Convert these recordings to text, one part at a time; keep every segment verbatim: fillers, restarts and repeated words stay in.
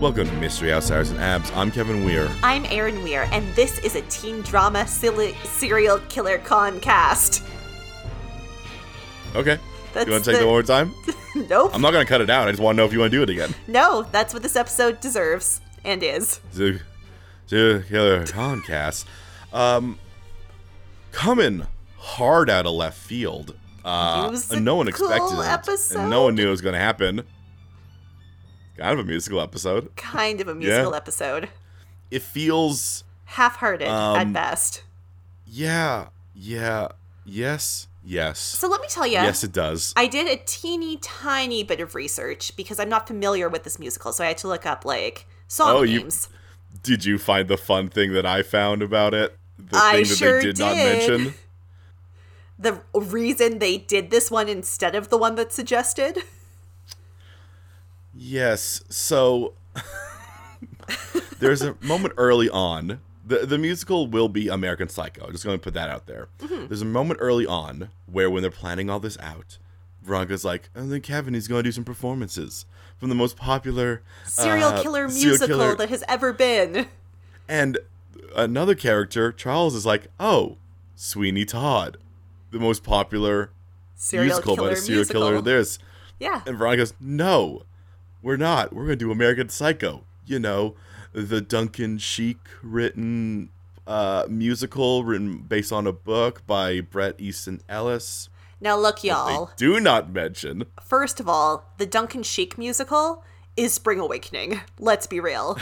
Welcome to Mystery Outsiders and Abs. I'm Kevin Weir. I'm Aaron Weir, and this is a teen drama silly, serial killer con cast. Okay. That's you want to take the, the one more time? Nope. I'm not going to cut it out. I just want to know if you want to do it again. No, that's what this episode deserves and is. The serial killer con cast. Um, coming hard out of left field. Uh, no one expected it. And no one knew it was going to happen. Kind of a musical episode. Kind of a musical yeah. episode. It feels half-hearted um, at best. Yeah, yeah, yes, yes. So let me tell you. Yes, it does. I did a teeny tiny bit of research because I'm not familiar with this musical, so I had to look up like song oh, names. You, did you find the fun thing that I found about it? The I thing that sure they did, did not mention. The reason they did this one instead of the one that's suggested. Yes, so there's a moment early on. The the musical will be American Psycho. I'm just going to put that out there. Mm-hmm. There's a moment early on where when they're planning all this out, Veronica's like, and then Kevin is going to do some performances from the most popular serial uh, killer musical serial killer. that has ever been. And another character, Charles, is like, oh, Sweeney Todd, the most popular serial musical by a serial musical. killer there's. Yeah. And Veronica's, no. We're not. We're going to do American Psycho. You know, the Duncan Sheik written uh, musical written based on a book by Brett Easton Ellis. Now look, y'all. They do not mention. First of all, the Duncan Sheik musical is Spring Awakening. Let's be real.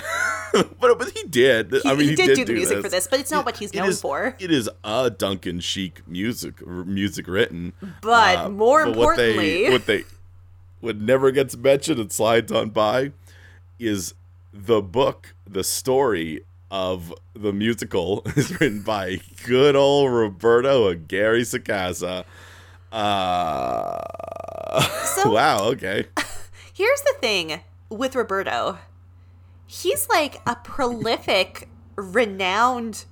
but, but he did. He, I mean, he, he did, did do the do music this. for this, but it's not it, what he's known is, for. It is a Duncan Sheik music music written. But uh, more but importantly... What they, what they, what never gets mentioned and slides on by is the book, the story of the musical is written by good old Roberto Aguirre-Sacasa. Uh, so, wow, okay. Here's the thing with Roberto. He's like a prolific, renowned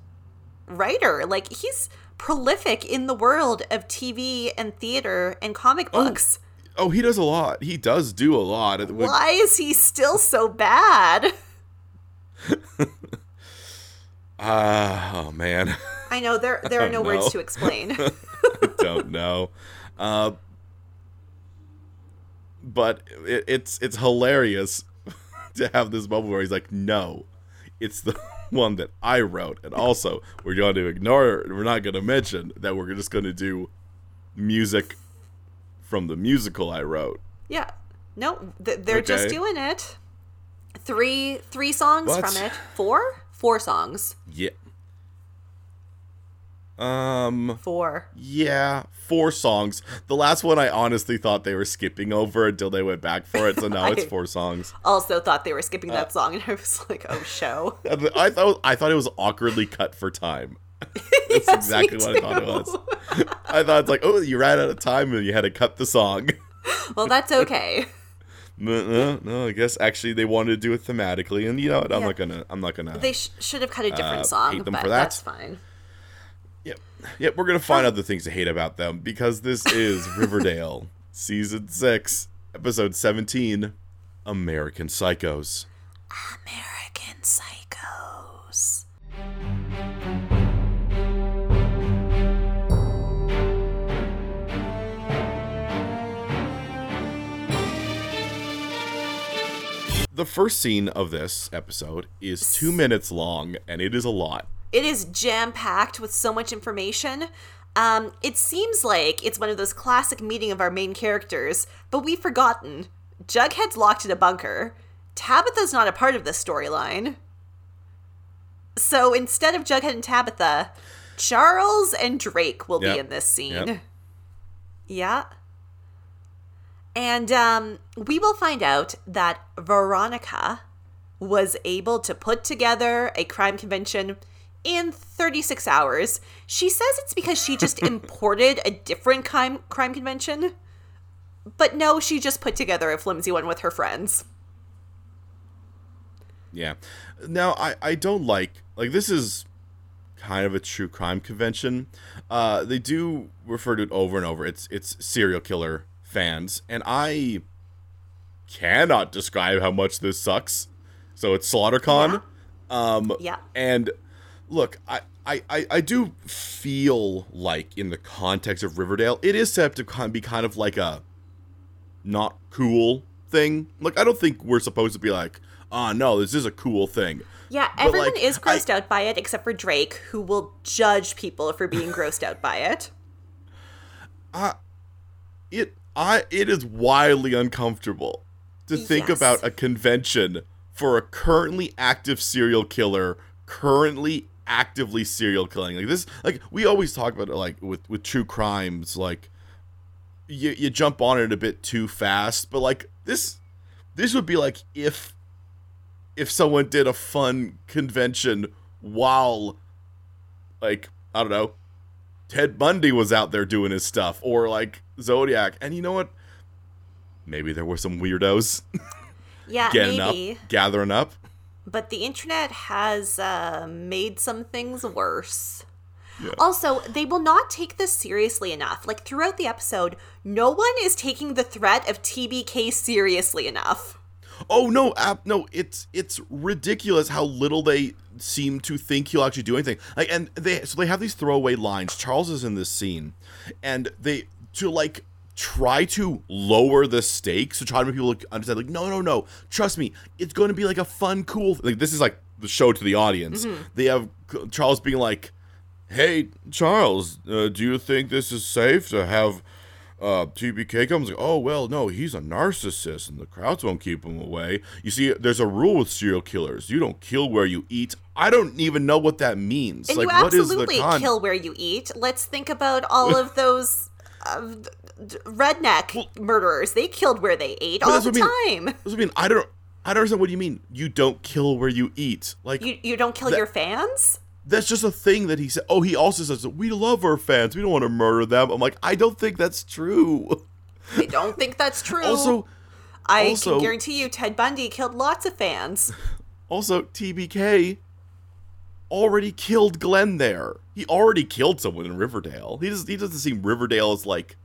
writer. Like, he's prolific in the world of T V and theater and comic books. Oh. Oh, he does a lot. He does do a lot. Why is he still so bad? uh, oh, man. I know. There there are no know. words to explain. I don't know. Uh, but it, it's it's hilarious to have this moment where he's like, no, it's the one that I wrote. And also, we're going to ignore, we're not going to mention that we're just going to do music from the musical I wrote. Yeah. No, th- they're okay. just doing it. Three three songs what? from it. Four? Four songs. Yeah. Um. Four. Yeah, four songs. The last one I honestly thought they were skipping over until they went back for it, so now it's four songs. Also thought they were skipping that uh, song, and I was like, oh, show. I thought I thought it was awkwardly cut for time. That's yes, exactly what I thought it was. I thought it's like, oh, you ran out of time and you had to cut the song. Well, that's okay. no, no, no, I guess actually they wanted to do it thematically, and you know what? I'm yeah. not gonna. I'm not gonna. They sh- should have cut a different uh, song. Hate them but for that. That's fine. Yep, yep. We're gonna find other things to hate about them because this is Riverdale, season six, episode seventeen, American Psychos. American Psychos. The first scene of this episode is two minutes long, and it is a lot. It is jam-packed with so much information. Um, it seems like it's one of those classic meeting of our main characters, but we've forgotten. Jughead's locked in a bunker. Tabitha's not a part of this storyline. So instead of Jughead and Tabitha, Charles and Drake will yep. be in this scene. Yep. Yeah. And um, we will find out that Veronica was able to put together a crime convention in thirty-six hours. She says it's because she just imported a different crime, crime convention. But no, she just put together a flimsy one with her friends. Yeah. Now, I, I don't like... Like, this is kind of a true crime convention. Uh, they do refer to it over and over. It's, it's serial killer fans, and I cannot describe how much this sucks So it's SlaughterCon. Yeah. Um, yeah. And look, I, I, I do feel like in the context of Riverdale, it is set to be kind of like a not cool thing. Like, I don't think we're supposed to be like, oh, no, this is a cool thing. Yeah, but everyone like, is grossed I, out by it except for Drake, who will judge people for being grossed out by it. Uh, it I it is wildly uncomfortable to think yes. about a convention for a currently active serial killer, currently actively serial killing. Like this, like we always talk about it, like with, with true crimes, like you you jump on it a bit too fast, but like this this would be like if if someone did a fun convention while, like, I don't know, Ted Bundy was out there doing his stuff, or like Zodiac. And you know what? Maybe there were some weirdos. Yeah, getting maybe. Up, gathering up. But the internet has uh, made some things worse. Yeah. Also, they will not take this seriously enough. Like, throughout the episode, no one is taking the threat of T B K seriously enough. Oh, no, uh, no, it's it's ridiculous how little they seem to think he'll actually do anything. Like, and they so they have these throwaway lines. Charles is in this scene, and they, to, like, try to lower the stakes, to try to make people understand, like, no, no, no, trust me, it's going to be, like, a fun, cool, like, this is, like, the show to the audience. Mm-hmm. They have Charles being like, hey, Charles, uh, do you think this is safe to have... Uh, T B K comes like, oh, well, no, he's a narcissist and the crowds won't keep him away. You see, there's a rule with serial killers. You don't kill where you eat. I don't even know what that means. And like, you absolutely what is the con- kill where you eat. Let's think about all of those uh, redneck well, murderers. They killed where they ate all the time. I mean. That's what I mean. I don't, I don't understand what you mean. You don't kill where you eat. Like You, you don't kill that- your fans? That's just a thing that he said. Oh, he also says, we love our fans. We don't want to murder them. I'm like, I don't think that's true. I don't think that's true. Also, I also, can guarantee you Ted Bundy killed lots of fans. Also, T B K already killed Glenn there. He already killed someone in Riverdale. He doesn't, he doesn't seem Riverdale as like,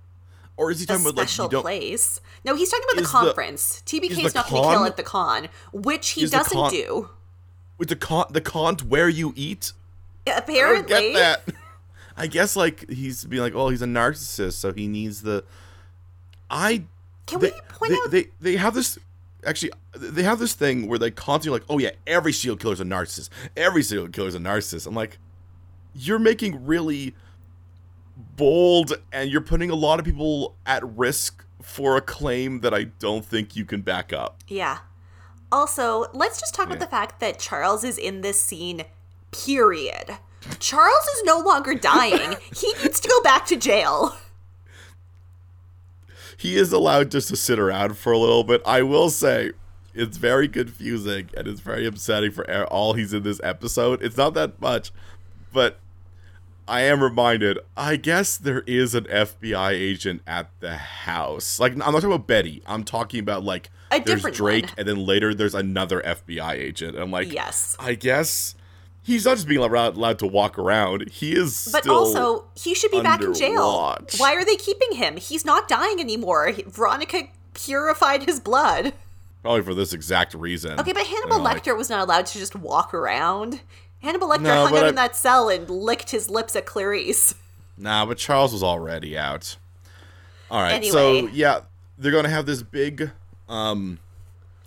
or is he talking about like, special place? No, he's talking about the conference. T B K's not going to kill at the con, which he doesn't do. With the con, the con where you eat? Apparently. I don't get that. I guess, like, he's being like, oh, he's a narcissist, so he needs the... I... Can they, we point they, out... They, they have this... Actually, they have this thing where they constantly like, oh, yeah, every serial killer's a narcissist. Every serial killer's a narcissist. I'm like, you're making really bold, and you're putting a lot of people at risk for a claim that I don't think you can back up. Yeah. Also, let's just talk yeah. about the fact that Charles is in this scene... Period. Charles is no longer dying. He needs to go back to jail. He is allowed just to sit around for a little bit. I will say, it's very confusing and it's very upsetting for all he's in this episode. It's not that much, but I am reminded, I guess there is an F B I agent at the house. Like, I'm not talking about Betty. I'm talking about, like, a there's Drake one. And then later there's another F B I agent. And I'm like, yes. I guess... He's not just being allowed, allowed to walk around. He is but still also, he should be back in jail. Watch. Why are they keeping him? He's not dying anymore. He, Veronica purified his blood. Probably for this exact reason. Okay, but Hannibal you know, Lecter like, was not allowed to just walk around. Hannibal Lecter no, hung out I, in that cell and licked his lips at Clarice. Nah, but Charles was already out. All right, anyway. So, yeah, they're going to have this big... um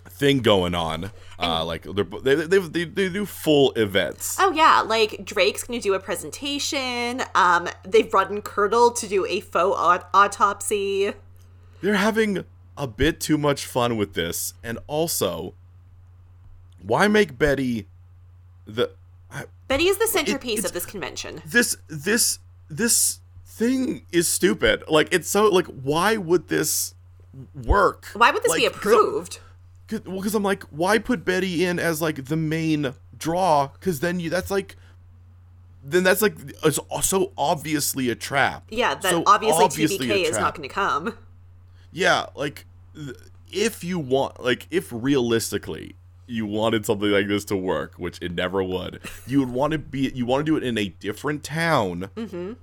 thing going on uh like they they, they they do full events. Oh yeah, like Drake's gonna do a presentation. Um they've brought in Curdle to do a faux aut- autopsy. They're having a bit too much fun with this. And also, why make Betty the I, Betty is the centerpiece it, of this convention. This this this thing is stupid. Like, it's so like, why would this work? Why would this like, be approved? Cause, well, because I'm like, why put Betty in as, like, the main draw? Because then you, that's, like, then that's, like, it's so obviously a trap. Yeah, that so obviously, obviously T B K is not going to come. Yeah, like, if you want, like, if realistically you wanted something like this to work, which it never would, you would want to be, you want to do it in a different town. Mm-hmm.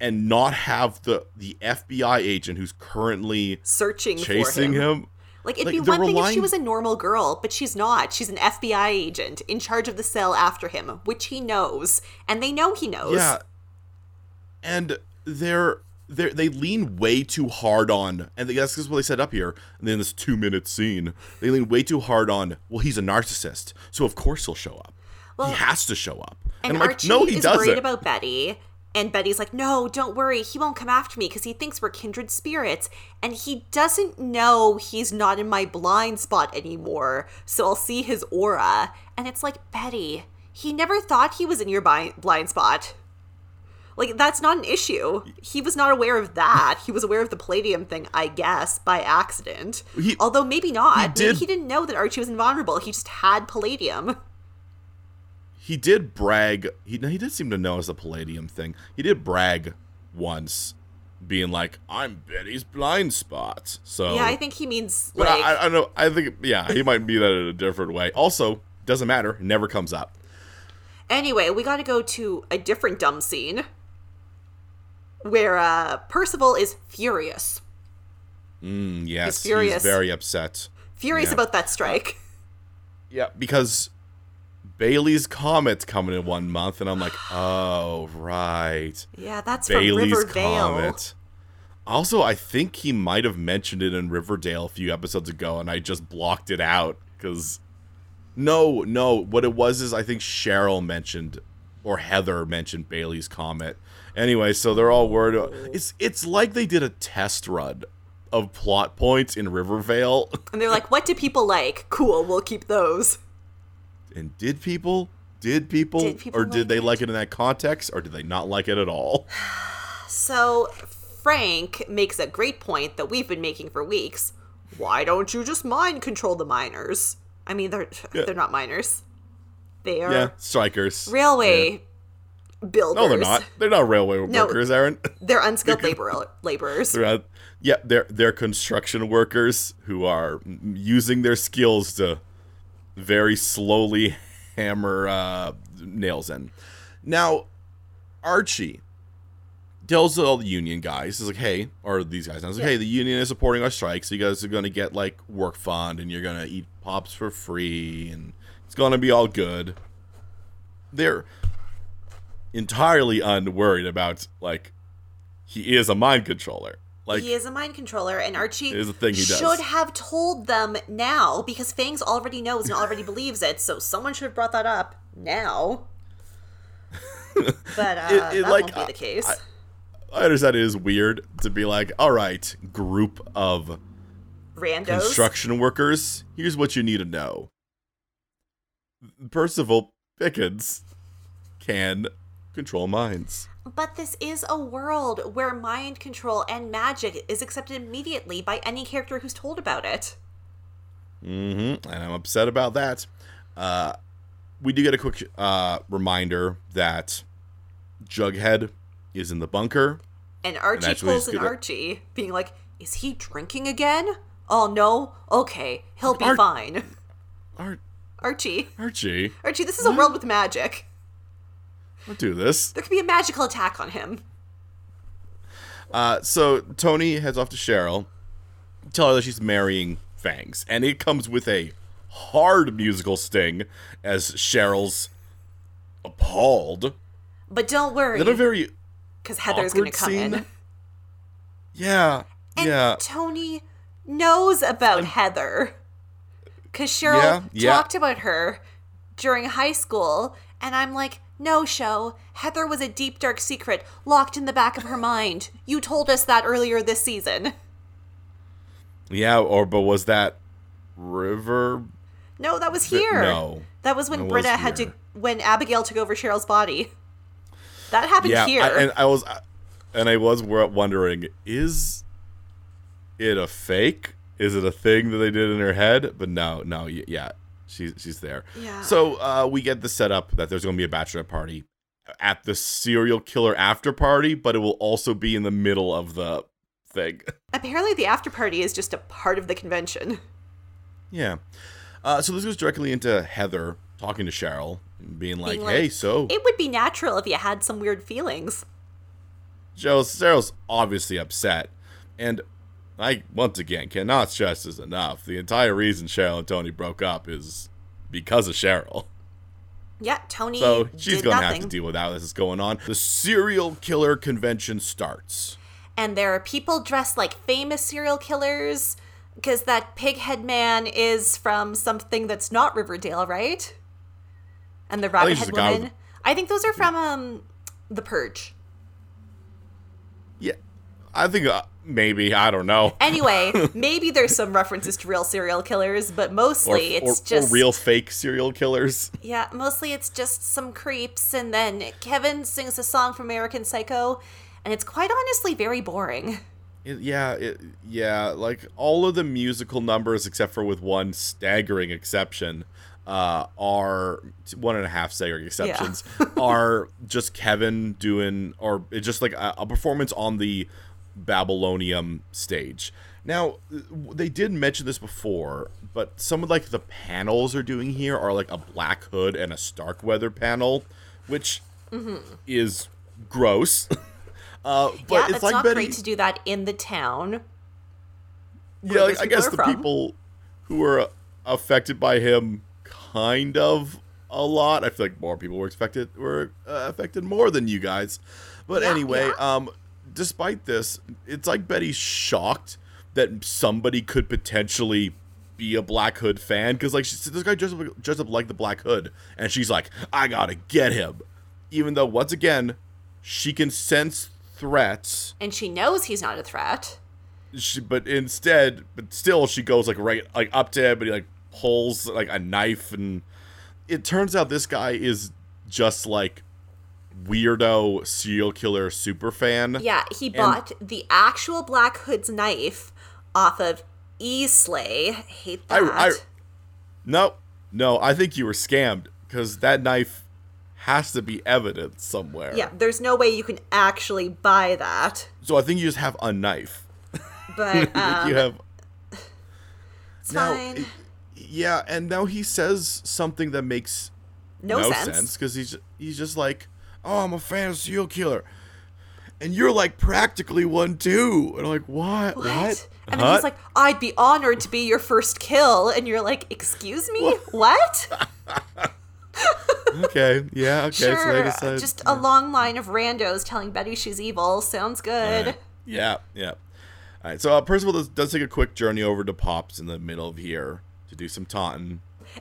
And not have the, the F B I agent who's currently searching chasing for him. him Like, it'd like, be one relying... thing if she was a normal girl, but she's not. She's an F B I agent in charge of the cell after him, which he knows. And they know he knows. Yeah. And they're, they're they lean way too hard on, and that's what they set up here. And then this two-minute scene, they lean way too hard on, well, he's a narcissist, so of course he'll show up. Well, he has to show up. And, and I'm Archie like, no, he is doesn't. Worried about Betty. And Betty's like, no, don't worry. He won't come after me because he thinks we're kindred spirits. And he doesn't know he's not in my blind spot anymore. So I'll see his aura. And it's like, Betty, he never thought he was in your bi- blind spot. Like, that's not an issue. He was not aware of that. He was aware of the palladium thing, I guess, by accident. He, Although maybe not. He did. Maybe he didn't know that Archie was invulnerable. He just had palladium. He did brag. He he did seem to know as the palladium thing. He did brag once, being like, "I'm Betty's blind spot." So yeah, I think he means. But like... I, I don't know. I think yeah, he might mean that in a different way. Also, doesn't matter. Never comes up. Anyway, we got to go to a different dumb scene where uh, Percival is furious. Mm, yes, he's furious. He's very upset. Furious yeah. about that strike. Uh, yeah, because. Bailey's Comet coming in one month, and I'm like, oh, right. Yeah, that's Bailey's from Riverdale. Comet. Also, I think he might have mentioned it in Riverdale a few episodes ago, and I just blocked it out, because... No, no, what it was is I think Cheryl mentioned, or Heather mentioned Bailey's Comet. Anyway, so they're all worried... It's, it's like they did a test run of plot points in Rivervale. And they're like, what do people like? Cool, we'll keep those. And did people, did people, did people or like did they it? like it in that context, or did they not like it at all? So Frank makes a great point that we've been making for weeks. Why don't you just mind control the miners? I mean, they're yeah. they're not miners. They are yeah, strikers. Railway yeah. builders. No, they're not. They're not railway no, workers, Aaron. They're unskilled labor laborers. They're not, yeah, they're they're construction workers who are using their skills to very slowly hammer uh, nails in. Now, Archie tells all the union guys, he's like, hey, or these guys, I was like, yeah. hey, the union is supporting our strike, so you guys are going to get, like, work fund, and you're going to eat Pops for free, and it's going to be all good. They're entirely unworried about, like, he is a mind controller. Like, he is a mind controller, and Archie is a thing he does. Should have told them now, because Fangs already knows and already believes it, so someone should have brought that up now. But uh, it, it, that like, won't be the case. I, I understand it is weird to be like, all right, group of randos, construction workers, here's what you need to know. Percival Pickens can control minds. But this is a world where mind control and magic is accepted immediately by any character who's told about it. Mm-hmm. And I'm upset about that. Uh, we do get a quick uh, reminder that Jughead is in the bunker. And Archie and pulls an Archie, being like, is he drinking again? Oh, no? Okay, he'll be Ar- fine. Ar- Archie. Archie. Archie, this is what? a world with magic. Don't do this. There could be a magical attack on him. Uh, so Tony heads off to Cheryl, tell her that she's marrying Fangs. And it comes with a hard musical sting as Cheryl's appalled. But don't worry. Then a very Because Heather's going to come scene? in. Yeah. And yeah. Tony knows about and, Heather. Because Cheryl yeah, yeah. talked about her during high school. And I'm like, no, Show. Heather was a deep, dark secret locked in the back of her mind. You told us that earlier this season. Yeah, or but was that River? No, that was here. No. That was when Britta had to, when Abigail took over Cheryl's body. That happened yeah, here. I, and I was, and I was wondering, is it a fake? Is it a thing that they did in her head? But no, no, yeah. She's she's there. Yeah. So uh, we get the setup that there's going to be a bachelorette party at the serial killer after party, but it will also be in the middle of the thing. Apparently the after party is just a part of the convention. Yeah. Uh, so this goes directly into Heather talking to Cheryl, being like, being like, hey, so. It would be natural if you had some weird feelings. Cheryl's obviously upset. And I, once again, cannot stress this enough. The entire reason Cheryl and Tony broke up is because of Cheryl. Yeah, Tony So she's going to have to deal with how this is going on. The serial killer convention starts. And there are people dressed like famous serial killers, because that pighead man is from something that's not Riverdale, right? And the rabbit head woman. With... I think those are from um, The Purge. Yeah. I think uh, maybe, I don't know. Anyway, maybe there's some references to real serial killers, but mostly or, it's or, just... Or real fake serial killers. Yeah, mostly it's just some creeps, and then Kevin sings a song from American Psycho, and it's quite honestly very boring. It, yeah, it, yeah, like all of the musical numbers, except for with one staggering exception, uh, are one and a half staggering exceptions, yeah. are just Kevin doing, or it's just like a, a performance on the Babylonium stage. Now, they did mention this before, but some of like the panels they're doing here are like a Black Hood and a Starkweather panel, which mm-hmm. is gross. uh, but yeah, it's, it's like not Betty... great to do that in the town. Yeah, like, I guess the from. people who are affected by him kind of a lot. I feel like more people were expected were uh, affected more than you guys. But yeah, anyway, yeah. um. Despite this, it's like Betty's shocked that somebody could potentially be a Black Hood fan. Because, like, she, this guy dressed up, dressed up like the Black Hood. And she's like, I gotta get him. Even though, once again, she can sense threats. And she knows he's not a threat. She, but instead, but still, she goes, like, right like up to him. And he, like, pulls, like, a knife. And it turns out this guy is just, like, weirdo serial killer super fan. Yeah, he bought and the actual Black Hood's knife off of E-Slay. Hate that. I, I, no, no, I think you were scammed, because that knife has to be evidence somewhere. Yeah, there's no way you can actually buy that. So I think you just have a knife. But um, you have. It's now, fine. It, yeah, and now he says something that makes no, no sense because he's he's just like, oh, I'm a fan of serial killer. And you're like practically one too. And I'm like, what? What? what? And then huh? he's like, I'd be honored to be your first kill. And you're like, excuse me? What? what? okay. Yeah. Okay. Sure. So they decided, Just yeah. a long line of randos telling Betty she's evil. Sounds good. Right. Yeah. Yeah. All right. So uh, Percival does, does take a quick journey over to Pop's in the middle of here to do some taunting.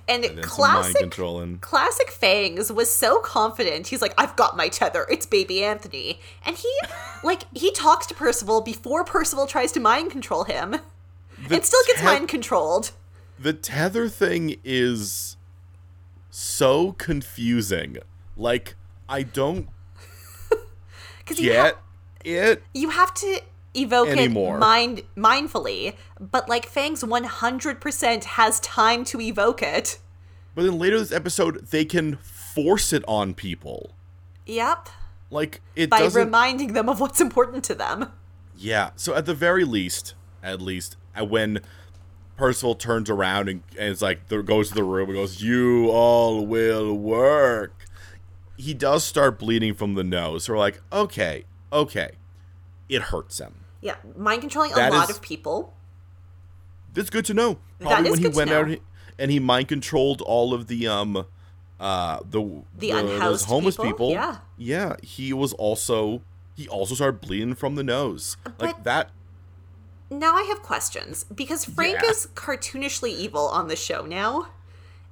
And, and classic, classic Fangs was so confident. He's like, I've got my tether. It's baby Anthony. And he, like, he talks to Percival before Percival tries to mind control him. The and still gets te- mind controlled. The tether thing is so confusing. Like, I don't get you ha- it. You have to evoke anymore. it mind mindfully, but like Fangs one hundred percent has time to evoke it. But then later this episode, they can force it on people. Yep. Like it by doesn't... reminding them of what's important to them. Yeah. So at the very least, at least when Percival turns around and, and it's like goes to the room and goes, "You all will work." He does start bleeding from the nose. So we're like, okay, okay. It hurts him. Yeah, mind controlling a that lot is, of people. That's good to know. Probably that is when good he went to know. out and he mind controlled all of the um, uh, the the, the those homeless people. people. Yeah, yeah. He was also he also started bleeding from the nose but like that. Now I have questions because Frank yeah. is cartoonishly evil on the show now.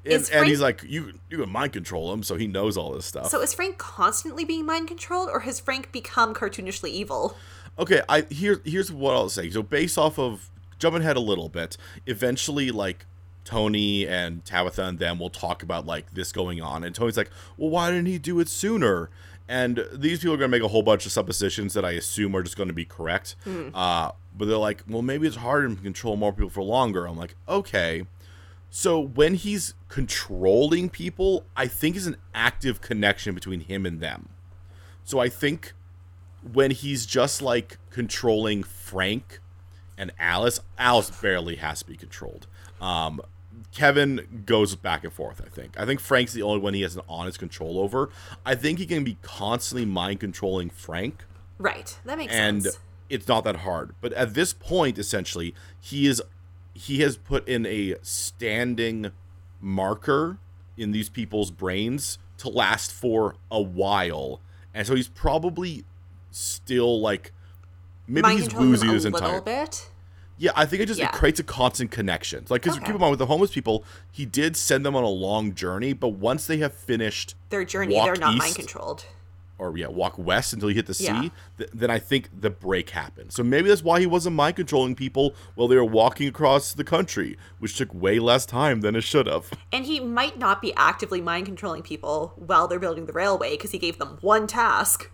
And, Frank, and he's like, you you can mind control him, so he knows all this stuff. So is Frank constantly being mind controlled, or has Frank become cartoonishly evil? Okay, I here, here's what I'll say. So based off of, jumping ahead a little bit, eventually, like, Tony and Tabitha and them will talk about, like, this going on. And Tony's like, well, why didn't he do it sooner? And these people are going to make a whole bunch of suppositions that I assume are just going to be correct. Mm. Uh, but they're like, well, maybe it's harder to control more people for longer. I'm like, okay. So when he's controlling people, I think is an active connection between him and them. So I think when he's just like controlling Frank and Alice, Alice barely has to be controlled. Um, Kevin goes back and forth, I think. I think Frank's the only one he has an honest control over. I think he can be constantly mind controlling Frank. Right. That makes and sense. And it's not that hard. But at this point, essentially, he is he has put in a standing marker in these people's brains to last for a while. And so he's probably still, like, maybe Mind he's woozy this entire... bit? Yeah, I think it just yeah. it creates a constant connection. Like, because okay. keep in mind, with the homeless people, he did send them on a long journey, but once they have finished... Their journey, they're not mind-controlled. Or, yeah, walk west until you hit the yeah. sea, th- then I think the break happened. So maybe that's why he wasn't mind-controlling people while they were walking across the country, which took way less time than it should have. And he might not be actively mind-controlling people while they're building the railway, because he gave them one task.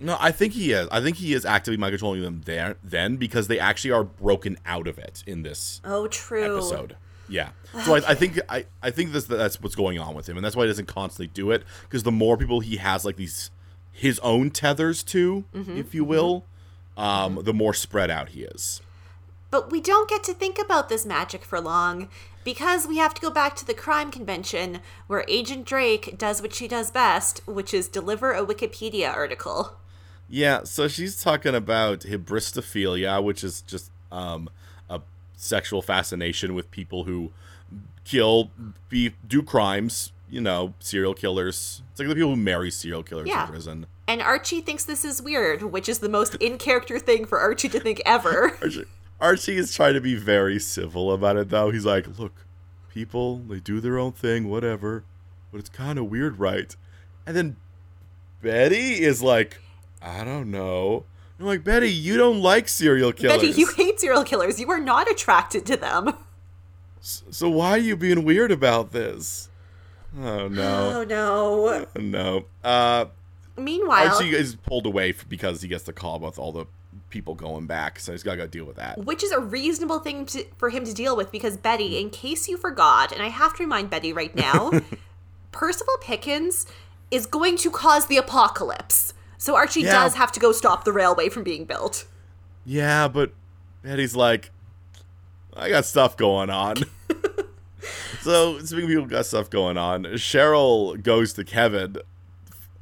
No, I think he is. I think he is actively mind-controlling them there, then, because they actually are broken out of it in this oh, true. episode. Yeah. So I, I think I, I think this, that's what's going on with him, and that's why he doesn't constantly do it, because the more people he has, like, these... his own tethers to, mm-hmm, if you will, mm-hmm. um, the more spread out he is. But we don't get to think about this magic for long, because we have to go back to the crime convention where Agent Drake does what she does best, which is deliver a Wikipedia article. Yeah, so she's talking about hybristophilia, which is just um, a sexual fascination with people who kill, be, do crimes, you know, serial killers. It's like the people who marry serial killers yeah. in prison. And Archie thinks this is weird, which is the most in-character thing for Archie to think ever. Archie, Archie is trying to be very civil about it, though. He's like, look, people, they do their own thing, whatever. But it's kind of weird, right? And then Betty is like, I don't know. And I'm like, Betty, you don't like serial killers. Betty, you hate serial killers. You are not attracted to them. So why are you being weird about this? Oh, no. Oh, no. Oh, no. Uh, Meanwhile... Archie is pulled away because he gets the call with all the people going back, so he's got to go deal with that. Which is a reasonable thing to, for him to deal with, because Betty, in case you forgot, and I have to remind Betty right now, Percival Pickens is going to cause the apocalypse. So Archie yeah. does have to go stop the railway from being built. Yeah, but Betty's like, I got stuff going on. So, speaking of people who got stuff going on, Cheryl goes to Kevin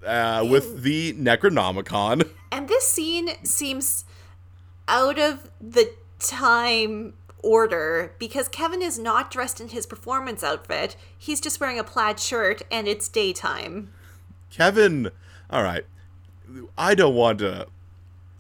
uh, with the Necronomicon. And this scene seems out of the time order, because Kevin is not dressed in his performance outfit. He's just wearing a plaid shirt, and it's daytime. Kevin, all right, I don't want to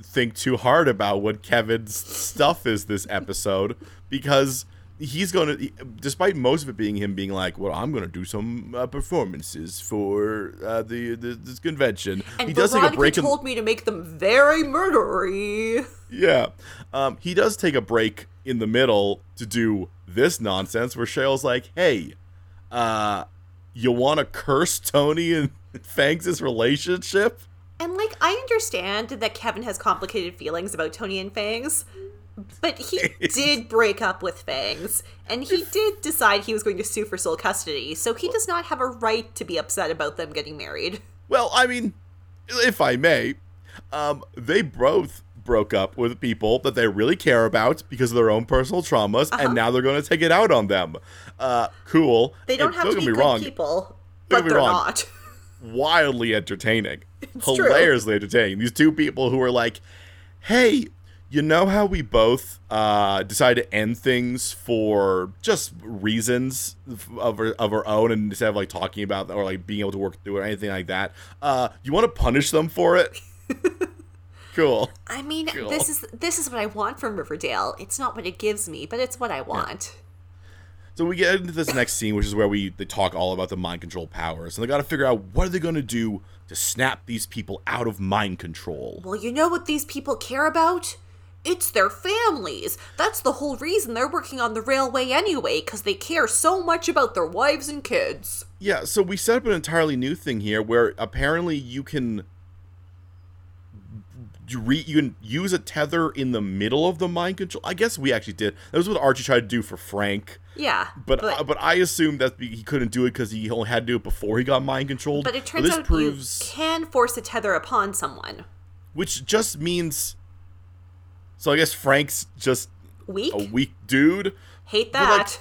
think too hard about what Kevin's stuff is this episode, because... he's going to, despite most of it being him being like, well, I'm going to do some uh, performances for uh, the, the this convention. And he does take a break. And told in... me to make them very murdery. Yeah. Um, he does take a break in the middle to do this nonsense where Cheryl's like, hey, uh, you want to curse Tony and Fangs' relationship? And, like, I understand that Kevin has complicated feelings about Tony and Fangs. But he did break up with Fangs, and he did decide he was going to sue for sole custody, so he does not have a right to be upset about them getting married. Well, I mean, if I may, um, they both broke up with people that they really care about because of their own personal traumas, uh-huh. and now they're going to take it out on them. Uh, cool. They don't and have don't to be good wrong. people, but they're wrong. not. Wildly entertaining. It's Hilariously true. entertaining. These two people who are like, hey... you know how we both uh, decide to end things for just reasons of our, of our own, and instead of like talking about or like being able to work through it or anything like that, uh, you want to punish them for it? Cool. I mean, cool. this is this is what I want from Riverdale. It's not what it gives me, but it's what I want. Yeah. So we get into this next scene, which is where we they talk all about the mind control powers, and they got to figure out what are they going to do to snap these people out of mind control. Well, you know what these people care about? It's their families. That's the whole reason they're working on the railway anyway, because they care so much about their wives and kids. Yeah, so we set up an entirely new thing here where apparently you can, re- you can use a tether in the middle of the mind control. I guess we actually did. That was what Archie tried to do for Frank. Yeah. But but, uh, but I assumed that he couldn't do it because he only had to do it before he got mind controlled. But it turns well, out proves... you can force a tether upon someone. Which just means... so I guess Frank's just weak? a weak dude. Hate that.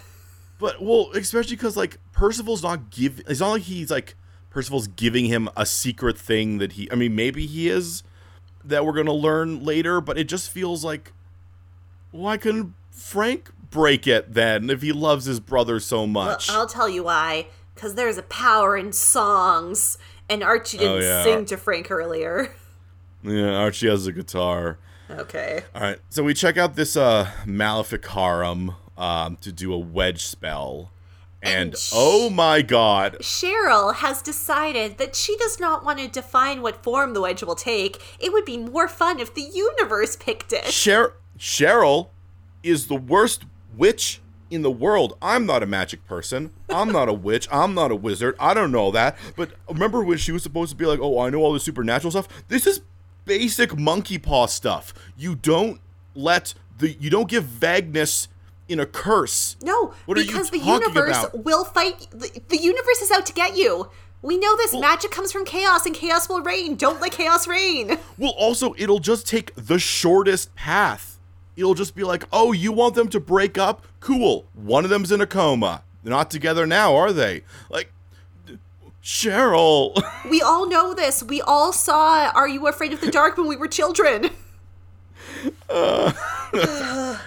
But, like, but well, especially because like Percival's not give. It's not like he's like Percival's giving him a secret thing that he. I mean, maybe he is, that we're going to learn later, but it just feels like, why couldn't Frank break it then if he loves his brother so much? Well, I'll tell you why. Because there's a power in songs, and Archie didn't oh, yeah. sing to Frank earlier. Yeah, Archie has a guitar. Okay. All right, so we check out this uh, Maleficarum um, to do a wedge spell. And, and she, oh my god. Cheryl has decided that she does not want to define what form the wedge will take. It would be more fun if the universe picked it. Cher- Cheryl is the worst witch in the world. I'm not a magic person. I'm not a witch. I'm not a wizard. I don't know that. But remember when she was supposed to be like, oh, I know all the supernatural stuff? This is basic monkey paw stuff. You don't let the, you don't give vagueness in a curse. No, what because the universe about? will fight. The, the universe is out to get you. We know this. Well, magic comes from chaos, and chaos will reign. Don't let chaos reign. Well, also, it'll just take the shortest path. It'll just be like, oh, you want them to break up? Cool. One of them's in a coma. They're not together now, are they? Like, Cheryl. We all know this. We all saw Are You Afraid of the Dark when we were children. Uh,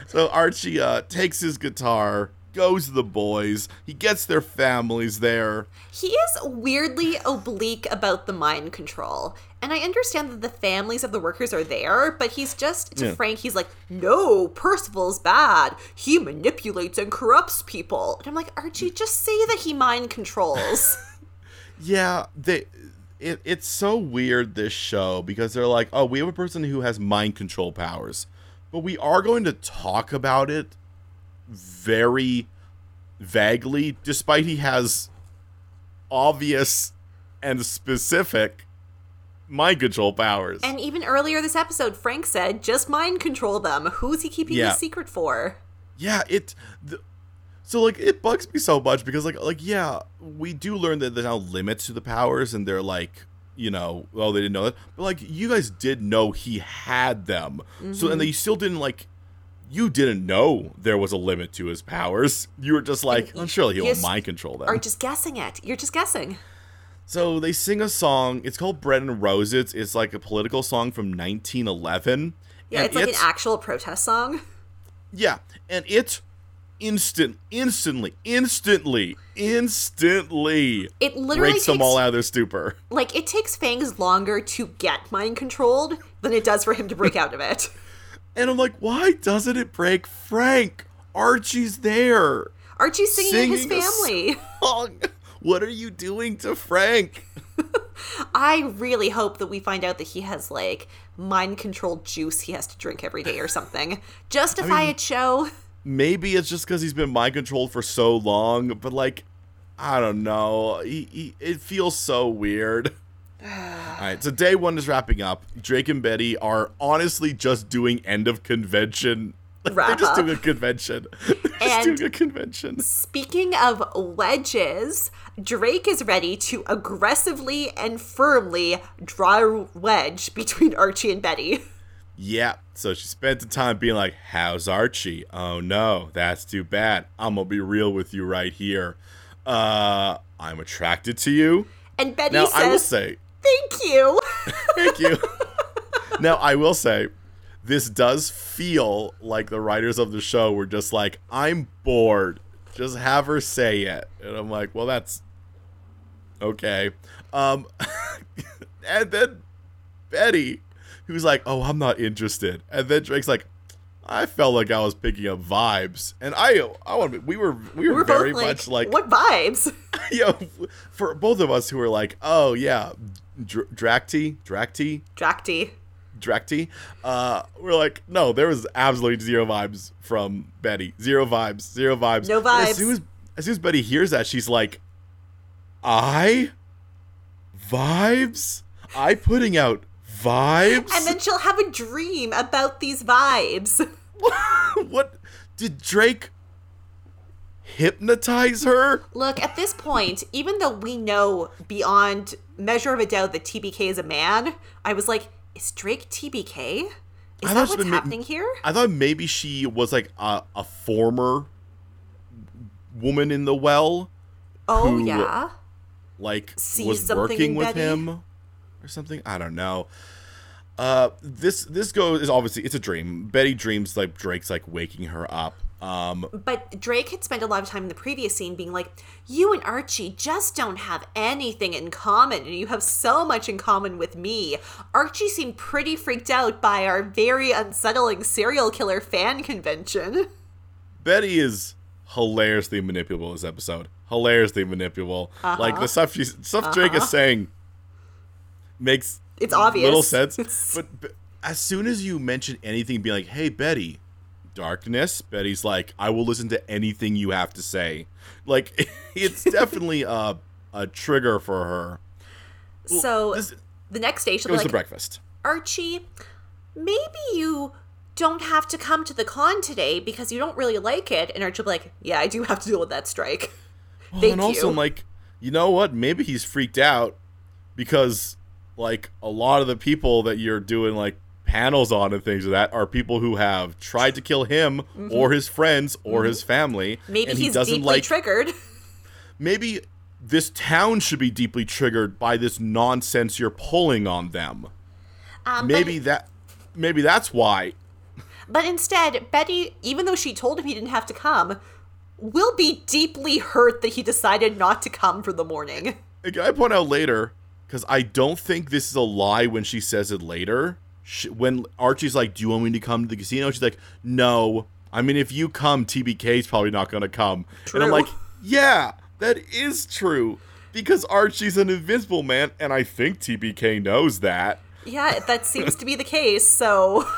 so Archie uh, takes his guitar, goes to the boys. He gets their families there. He is weirdly oblique about the mind control. And I understand that the families of the workers are there, but he's just, to yeah. Frank, he's like, no, Percival's bad. He manipulates and corrupts people. And I'm like, Archie, just say that he mind controls. yeah, they... It, it's so weird, this show, because they're like, oh, we have a person who has mind control powers, but we are going to talk about it very vaguely, despite he has obvious and specific mind control powers. And even earlier this episode, Frank said, just mind control them. Who's he keeping yeah. the secret for? Yeah, it... Th- So, like, it bugs me so much because, like, like yeah, we do learn that there's now limits to the powers and they're, like, you know, oh, they didn't know that. But, like, you guys did know he had them. Mm-hmm. So, and they still didn't, like, you didn't know there was a limit to his powers. You were just like, I'm oh, surely he'll mind control them. Or just guessing it. You're just guessing. So they sing a song. It's called Bread and Roses. It's, it's like a political song from nineteen eleven. Yeah, it's like it's, an actual protest song. Yeah, and it's... Instant, instantly, instantly, instantly it literally breaks takes, them all out of their stupor. Like, it takes Fangs longer to get mind-controlled than it does for him to break out of it. And I'm like, why doesn't it break Frank? Archie's there. Archie's singing, singing his family. What are you doing to Frank? I really hope that we find out that he has, like, mind-controlled juice he has to drink every day or something. Justify I mean, it, show. Maybe it's just because he's been mind-controlled for so long, but, like, I don't know. He, he, it feels so weird. All right, so day one is wrapping up. Drake and Betty are honestly just doing end-of-convention. Wrap They're just up. doing a convention. They're just doing a convention. Speaking of wedges, Drake is ready to aggressively and firmly draw a wedge between Archie and Betty. Yeah, so she spent the time being like, how's Archie? Oh no, that's too bad. I'm gonna be real with you right here. Uh, I'm attracted to you. And Betty now, says, I will say, thank you. Thank you. Now, I will say, this does feel like the writers of the show were just like, I'm bored. Just have her say it. And I'm like, well, that's okay. Um, and then Betty... who's like, oh, I'm not interested. And then Drake's like, I felt like I was picking up vibes. And I I want to we were we were, we're very like, much like what vibes? Yeah, you know, for both of us who were like, oh yeah, Dr- Drakti, Drakti, Drakti. Drakti. Uh we're like, no, there was absolutely zero vibes from Betty. Zero vibes, zero vibes. No vibes. As soon as, as soon as Betty hears that, she's like, I vibes? I putting out vibes? And then she'll have a dream about these vibes. What? Did Drake hypnotize her? Look, at this point, even though we know beyond measure of a doubt that T B K is a man, I was like, is Drake T B K? Is that what's happening ma- here? I thought maybe she was like a, a former woman in the well. Oh, who, yeah. Like, Sees was working with Betty. him. Or something? I don't know. Uh, this this goes is obviously it's a dream. Betty dreams like Drake's like waking her up. Um, but Drake had spent a lot of time in the previous scene being like, you and Archie just don't have anything in common, and you have so much in common with me. Archie seemed pretty freaked out by our very unsettling serial killer fan convention. Betty is hilariously manipulable this episode. Hilariously manipulable. Uh-huh. Like, the stuff she's, stuff uh-huh. Drake is saying makes it's obvious. Little sense. It's... But, but as soon as you mention anything, be like, hey, Betty... darkness, Betty's like, I will listen to anything you have to say. Like, it's definitely a a trigger for her. Well, so this, the next day she'll be like, to breakfast. Archie, maybe you don't have to come to the con today because you don't really like it. And Archie will be like, yeah, I do have to deal with that strike. Well, Thank and you. Also, like, you know what? Maybe he's freaked out because, like, a lot of the people that you're doing, like, panels on and things like that are people who have tried to kill him mm-hmm. or his friends or mm-hmm. his family. Maybe and he he's doesn't deeply like, triggered. Maybe this town should be deeply triggered by this nonsense you're pulling on them. Um, maybe but, that. Maybe that's why. But instead, Betty, even though she told him he didn't have to come, will be deeply hurt that he decided not to come for the morning. And can I point out later, because I don't think this is a lie when she says it later. She, when Archie's like, do you want me to come to the casino? She's like, no. I mean, if you come, T B K's probably not going to come. True. And I'm like, yeah, that is true. Because Archie's an invincible man, and I think T B K knows that. Yeah, that seems to be the case, so...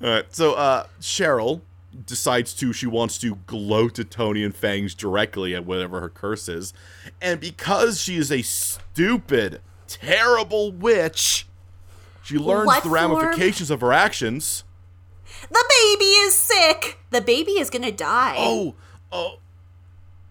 All right, so uh, Cheryl decides to, she wants to gloat at Tony and Fangs directly at whatever her curse is. And because she is a stupid, terrible witch... She learns what the ramifications form? Of her actions. The baby is sick. The baby is going to die. Oh, oh,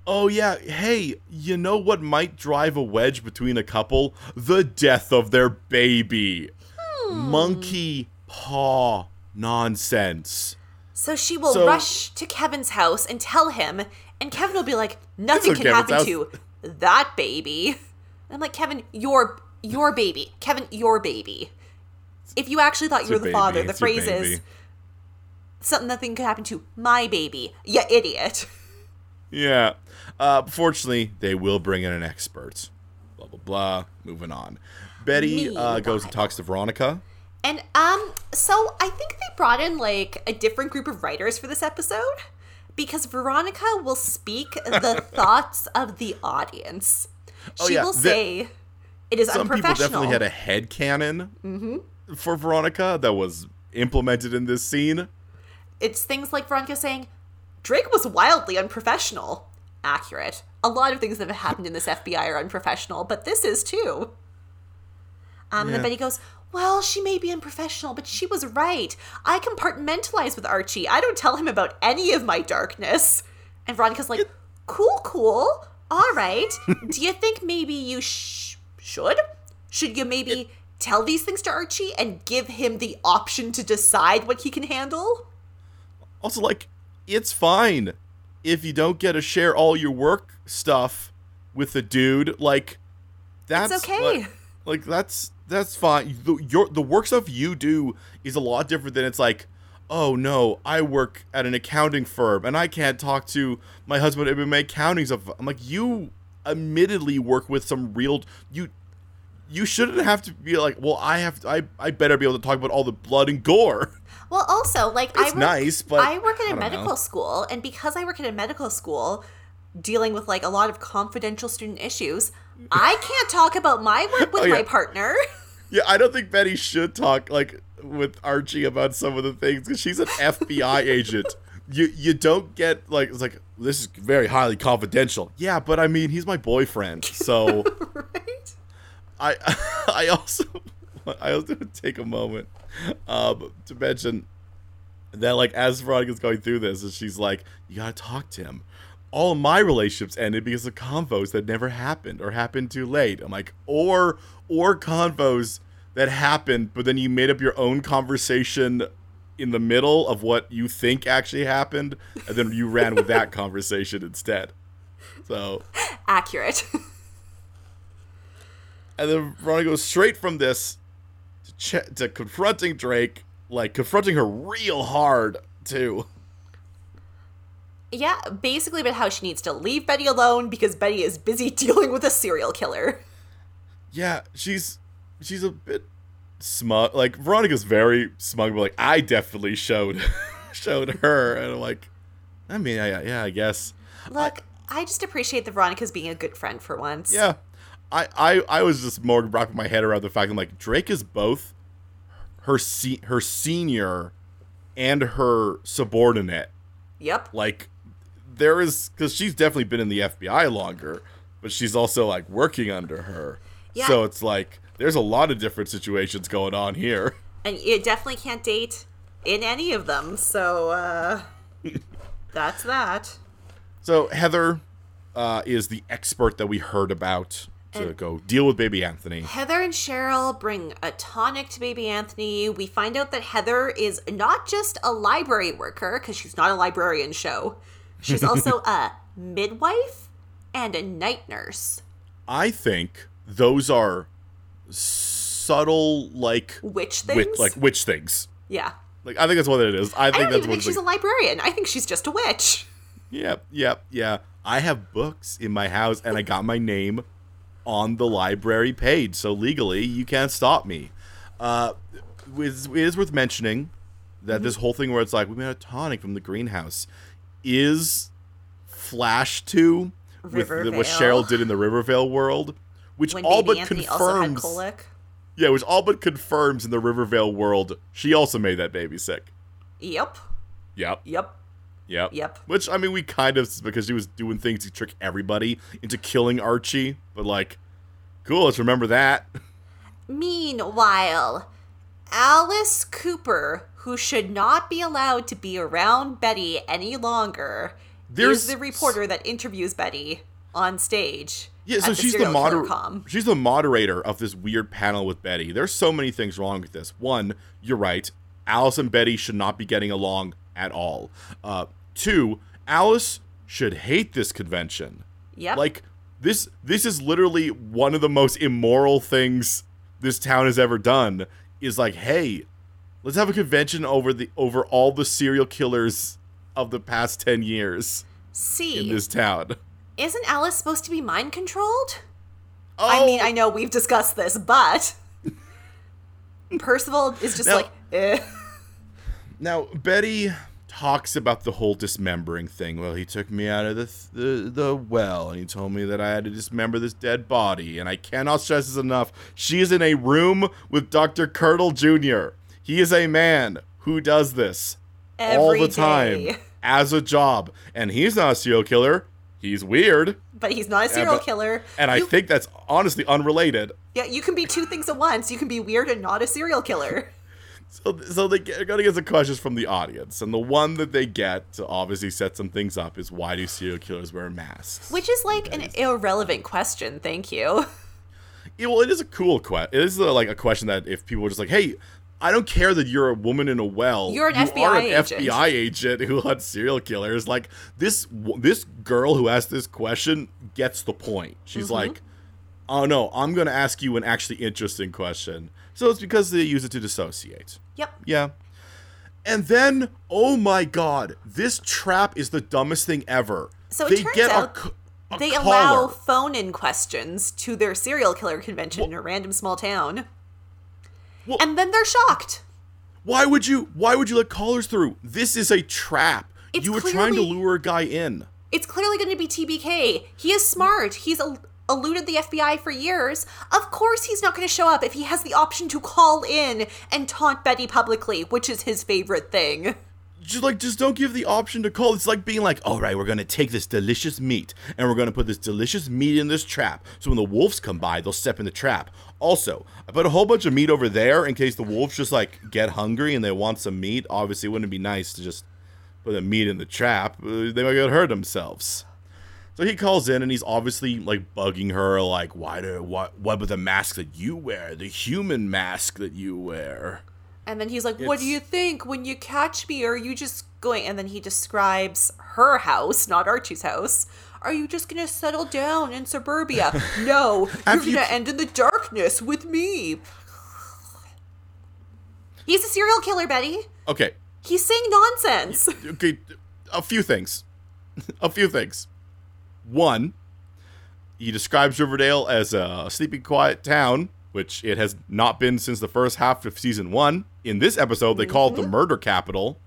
oh, yeah. Hey, you know what might drive a wedge between a couple? The death of their baby. Hmm. Monkey paw nonsense. So she will so, rush to Kevin's house and tell him. And Kevin will be like, nothing can Kevin's happen house. To that baby. And I'm like, Kevin, your, your baby. Kevin, your baby. If you actually thought it's you were the baby. Father, the it's phrase is, something nothing could happen to my baby, you idiot. Yeah. Uh, fortunately, they will bring in an expert. Blah, blah, blah. Moving on. Betty uh, goes and talks to Veronica. And um, so I think they brought in, like, a different group of writers for this episode. Because Veronica will speak the thoughts of the audience. Oh, she yeah. will the, say, it is some unprofessional. Some people definitely had a headcanon. Mm-hmm. For Veronica that was implemented in this scene. It's things like Veronica saying, Drake was wildly unprofessional. Accurate. A lot of things that have happened in this F B I are unprofessional, but this is too. Um, yeah. And then Betty goes, well, she may be unprofessional, but she was right. I compartmentalize with Archie. I don't tell him about any of my darkness. And Veronica's like, cool, cool. All right. Do you think maybe you sh- should? Should you maybe... tell these things to Archie and give him the option to decide what he can handle. Also, like, it's fine if you don't get to share all your work stuff with the dude. Like, that's it's okay. Like, like, that's that's fine. The, your, the work stuff you do is a lot different than it's like, oh, no, I work at an accounting firm and I can't talk to my husband about my accounting stuff. I'm like, you admittedly work with some real... you. You shouldn't have to be like, well, I have to, I, I better be able to talk about all the blood and gore. Well, also, like, it's I work, nice, but I work at a medical know. school, and because I work at a medical school dealing with, like, a lot of confidential student issues, I can't talk about my work with oh, yeah. my partner. Yeah, I don't think Betty should talk, like, with Archie about some of the things, because she's an F B I agent. You you don't get, like, it's like, this is very highly confidential. Yeah, but, I mean, he's my boyfriend, so... Right? I I also I also take a moment um, to mention that, like, as Veronica's going through this, and she's like, you gotta talk to him. All of my relationships ended because of convos that never happened or happened too late. I'm like, or or convos that happened, but then you made up your own conversation in the middle of what you think actually happened, and then you ran with that conversation instead. So accurate. And then Veronica goes straight from this to, ch- to confronting Drake, like confronting her real hard too. Yeah, basically about how she needs to leave Betty alone because Betty is busy dealing with a serial killer. Yeah, she's she's a bit smug. Like, Veronica's very smug, but like, I definitely showed showed her, and I'm like, I mean, I, yeah, I guess. Look, I, I just appreciate that Veronica's being a good friend for once. Yeah, I, I, I was just more rocking my head around the fact I'm like, Drake is both her se- her senior and her subordinate. Yep. Like, there is, because she's definitely been in the F B I longer, but she's also like working under her. Yeah. So it's like there's a lot of different situations going on here. And you definitely can't date in any of them. So uh, that's that. So Heather uh, is the expert that we heard about to and go deal with baby Anthony. Heather and Cheryl bring a tonic to baby Anthony. We find out that Heather is not just a library worker, because she's not a librarian show. She's also a midwife and a night nurse. I think those are subtle, like witch things. Wit, like witch things. Yeah. Like, I think that's what it is. I think I don't that's even what think she's like, a librarian. I think she's just a witch. Yep, yep, yeah. I have books in my house, and I got my name on the library page, so legally you can't stop me. Uh, it is worth mentioning that mm-hmm. this whole thing where it's like we made a tonic from the greenhouse is Flash to with the, what Cheryl did in the Rivervale world, which when all but Anthony confirms. Yeah, which all but confirms in the Rivervale world she also made that baby sick. Yep. Yep. Yep. Yep. Yep. Which, I mean, we kind of, because she was doing things to trick everybody into killing Archie, but like, cool, let's remember that. Meanwhile, Alice Cooper, who should not be allowed to be around Betty any longer, There's... is the reporter that interviews Betty on stage. Yeah, so she's the, the moder- she's the moderator of this weird panel with Betty. There's so many things wrong with this. One, you're right, Alice and Betty should not be getting along at all. Uh, two, Alice should hate this convention. Yep. Like, this this is literally one of the most immoral things this town has ever done, is like, hey, let's have a convention over the over all the serial killers of the past ten years See, in this town. Isn't Alice supposed to be mind-controlled? Oh. I mean, I know we've discussed this, but Percival is just now, like, eh. Now, Betty talks about the whole dismembering thing. Well, he took me out of the, the the well, and he told me that I had to dismember this dead body, and I cannot stress this enough. She is in a room with Doctor Kirtle Junior He is a man who does this Every all the day. time as a job, and he's not a serial killer. He's weird. But he's not a serial yeah, but, killer. And you, I think that's honestly unrelated. Yeah, you can be two things at once. You can be weird and not a serial killer. So so they get, gotta get some questions from the audience, and the one that they get to obviously set some things up is, why do serial killers wear masks? Which is like an irrelevant question, thank you. Yeah, well, it is a cool question. It is a, like a question that if people were just like, hey, I don't care that you're a woman in a well. You're an you F B I are an agent. F B I agent who hunts serial killers. Like, this this girl who asked this question gets the point. She's mm-hmm. like, oh no, I'm going to ask you an actually interesting question. So it's because they use it to dissociate. Yep. Yeah. And then, oh my God, this trap is the dumbest thing ever. So it they turns get out a, a they caller. allow phone-in questions to their serial killer convention well, in a random small town. Well, and then they're shocked. Why would you why would you let callers through? This is a trap. It's you were clearly, trying to lure a guy in. It's clearly going to be T B K. He is smart. He's a eluded the F B I for years. Of course he's not going to show up if he has the option to call in and taunt Betty publicly, which is his favorite thing. Just like, just don't give the option to call. It's like being like, all right, we're going to take this delicious meat and we're going to put this delicious meat in this trap. So when the wolves come by, they'll step in the trap. Also, I put a whole bunch of meat over there in case the wolves just like get hungry and they want some meat. Obviously, it wouldn't be nice to just put the meat in the trap. They might get hurt themselves. So he calls in, and he's obviously like bugging her, like, why do what what with the mask that you wear, the human mask that you wear? And then he's like, "What it's... do you think when you catch me? Are you just going?" And then he describes her house, not Archie's house. Are you just gonna settle down in suburbia? No, you're gonna you... end in the darkness with me. He's a serial killer, Betty. Okay. He's saying nonsense. Okay, a few things. A few things. One, he describes Riverdale as a sleepy, quiet town, which it has not been since the first half of season one. In this episode, they mm-hmm. call it the murder capital.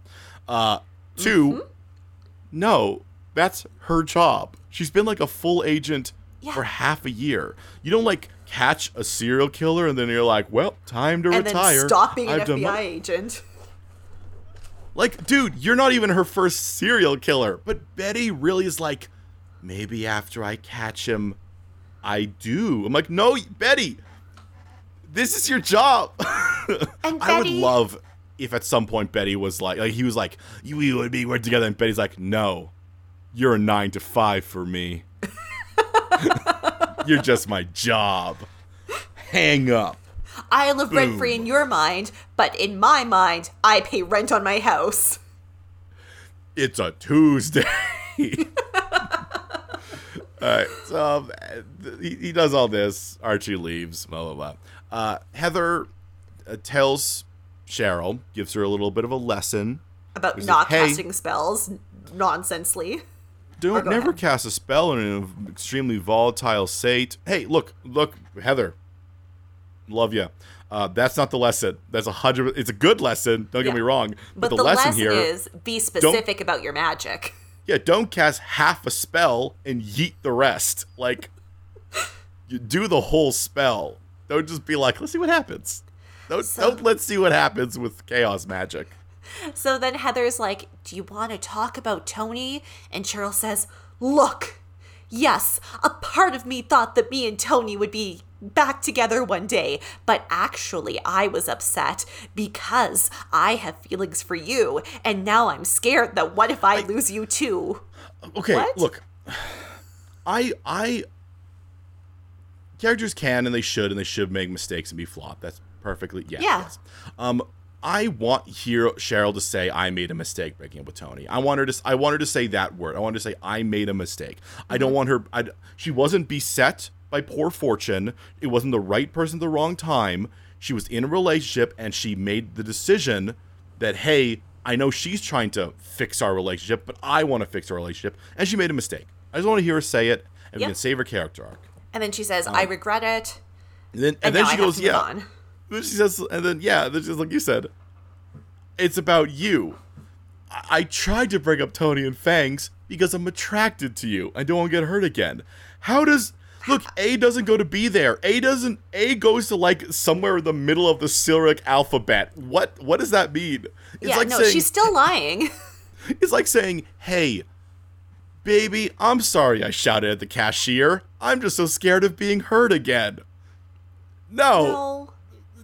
Uh, two, mm-hmm. no, that's her job. She's been like a full agent yeah. for half a year. You don't like catch a serial killer and then you're like, well, time to and retire. And then stop being I've an F B I my- agent. Like, dude, you're not even her first serial killer. But Betty really is like, maybe after I catch him, I do. I'm like, no, Betty, this is your job. And I Betty- would love if at some point Betty was like, like he was like, you would be working together. And Betty's like, no, you're a nine to five for me. You're just my job. Hang up. I live rent free in your mind, but in my mind, I pay rent on my house. It's a Tuesday. All right, so he, he does all this. Archie leaves, blah, blah, blah. Uh, Heather uh, tells Cheryl, gives her a little bit of a lesson. About She's not like, hey, casting spells, nonsensely. Don't never ahead. cast a spell in an extremely volatile state. Hey, look, look, Heather, love you. Uh, that's not the lesson. That's a hundred. It's a good lesson. Don't yeah. get me wrong. But, but the, the lesson, lesson here is be specific about your magic. Yeah, don't cast half a spell and yeet the rest. Like, you do the whole spell. Don't just be like, let's see what happens. Don't, so, don't let's see what happens with chaos magic. So then Heather's like, do you want to talk about Tony? And Cheryl says, look, yes, a part of me thought that me and Tony would be back together one day. But actually, I was upset because I have feelings for you. And now I'm scared that what if I, I lose you too? Okay, what? Look, I, I, characters can and they should, and they should make mistakes and be flawed. That's perfectly, yeah. yeah. Yes. Um, I want here Cheryl to say I made a mistake breaking up with Tony. I want her to I want her to say that word. I want her to say I made a mistake. Mm-hmm. I don't want her I, she wasn't beset by poor fortune. It wasn't the right person at the wrong time. She was in a relationship and she made the decision that, hey, I know she's trying to fix our relationship, but I want to fix our relationship, and she made a mistake. I just want to hear her say it, and yep. we can save her character arc. And then she says, um, I regret it. And then, and and then she I goes, yeah. On. She says, and then, yeah, just like you said, it's about you. I-, I tried to break up Tony and Fangs because I'm attracted to you. I don't want to get hurt again. How does, look, A doesn't go to B there. A doesn't, A goes to, like, somewhere in the middle of the Cyrillic alphabet. What What does that mean? It's yeah, like no, saying, she's still lying. It's like saying, hey, baby, I'm sorry I shouted at the cashier. I'm just so scared of being hurt again. No. No.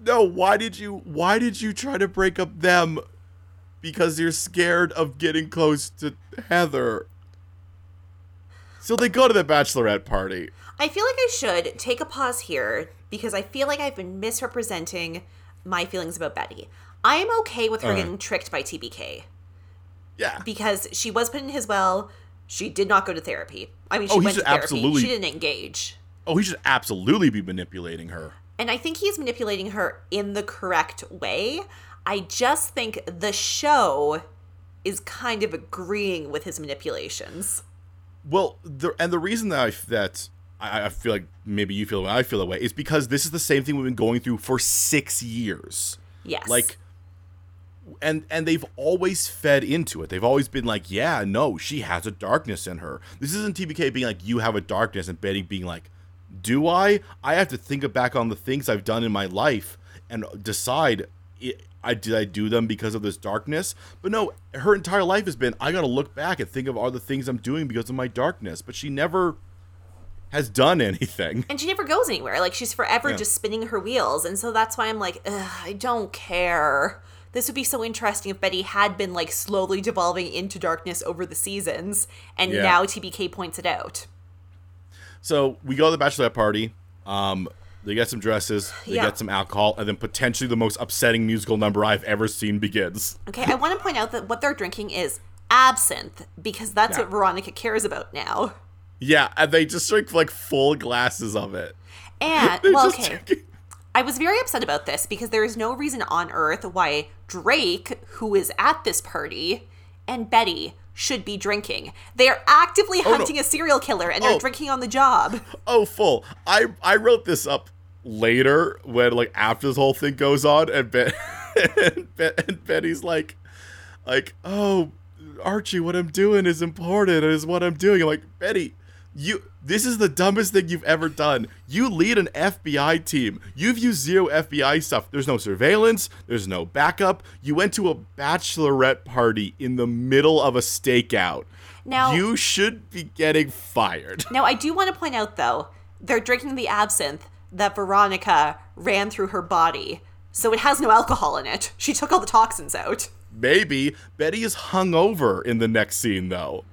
No, why did you why did you try to break up them? Because you're scared of getting close to Heather. So they go to the bachelorette party. I feel like I should take a pause here because I feel like I've been misrepresenting my feelings about Betty. I am okay with her uh-huh. getting tricked by T B K. Yeah. Because she was put in his will. She did not go to therapy. I mean, she oh, went to therapy. Absolutely... She didn't engage. Oh, he should absolutely be manipulating her. And I think he's manipulating her in the correct way. I just think the show is kind of agreeing with his manipulations. Well, the, and the reason that, I, that I, I feel like maybe you feel the way I feel that way is because this is the same thing we've been going through for six years. Yes. Like, and and they've always fed into it. They've always been like, yeah, no, she has a darkness in her. This isn't T B K being like, you have a darkness, and Betty being like, do I? I have to think back on the things I've done in my life and decide, it, I did I do them because of this darkness? But no, her entire life has been, I got to look back and think of all the things I'm doing because of my darkness. But she never has done anything. And she never goes anywhere. Like, she's forever yeah. just spinning her wheels. And so that's why I'm like, ugh, I don't care. This would be so interesting if Betty had been, like, slowly devolving into darkness over the seasons. And yeah. now T B K points it out. So we go to the bachelorette party, um, they get some dresses, they yeah. get some alcohol, and then potentially the most upsetting musical number I've ever seen begins. Okay, I want to point out that what they're drinking is absinthe, because that's yeah. what Veronica cares about now. Yeah, and they just drink, like, full glasses of it. And, well, okay, drinking. I was very upset about this because there is no reason on earth why Drake, who is at this party, and Betty should be drinking. They are actively oh, hunting no. a serial killer, and oh. they're drinking on the job. Oh, full. I, I wrote this up later when, like, after this whole thing goes on, and, Be- and, Be- and Betty's like, like, oh, Archie, what I'm doing is important. It is what I'm doing. I'm like, Betty, you... this is the dumbest thing you've ever done. You lead an F B I team. You've used zero F B I stuff. There's no surveillance. There's no backup. You went to a bachelorette party in the middle of a stakeout. Now, you should be getting fired. Now, I do want to point out, though, they're drinking the absinthe that Veronica ran through her body. So it has no alcohol in it. She took all the toxins out. Maybe. Betty is hungover in the next scene, though.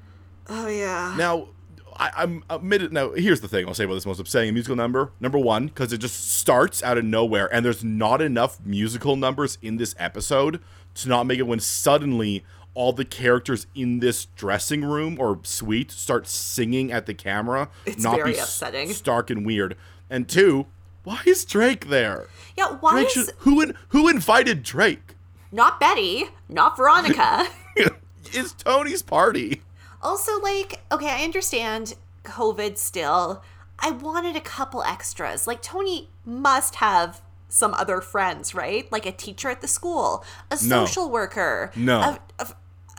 Oh, yeah. Now... I, I'm admitted. Now, here's the thing I'll say about this most upsetting musical number. Number one, because it just starts out of nowhere, and there's not enough musical numbers in this episode to not make it when suddenly all the characters in this dressing room or suite start singing at the camera. It's not very upsetting. Stark and weird. And two, why is Drake there? Yeah, why Drake is... Should, who, in, who invited Drake? Not Betty. Not Veronica. It's Tony's party. Also, like, okay, I understand COVID still. I wanted a couple extras. Like, Tony must have some other friends, right? Like a teacher at the school, a social no. worker. No. A, a,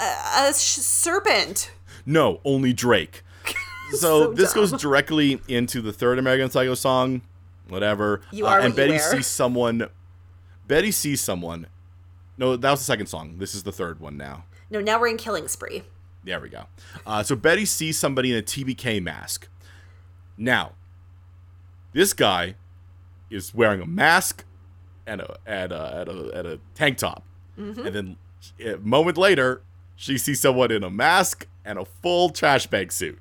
a, a sh- serpent. No, only Drake. so so this goes directly into the third American Psycho song, whatever. You are uh, And what Betty you wear. sees someone. Betty sees someone. No, that was the second song. This is the third one now. No, now we're in Killing Spree. There we go. Uh, so Betty sees somebody in a T B K mask. Now, this guy is wearing a mask and a and a, and a, and a tank top. Mm-hmm. And then a moment later, she sees someone in a mask and a full trash bag suit.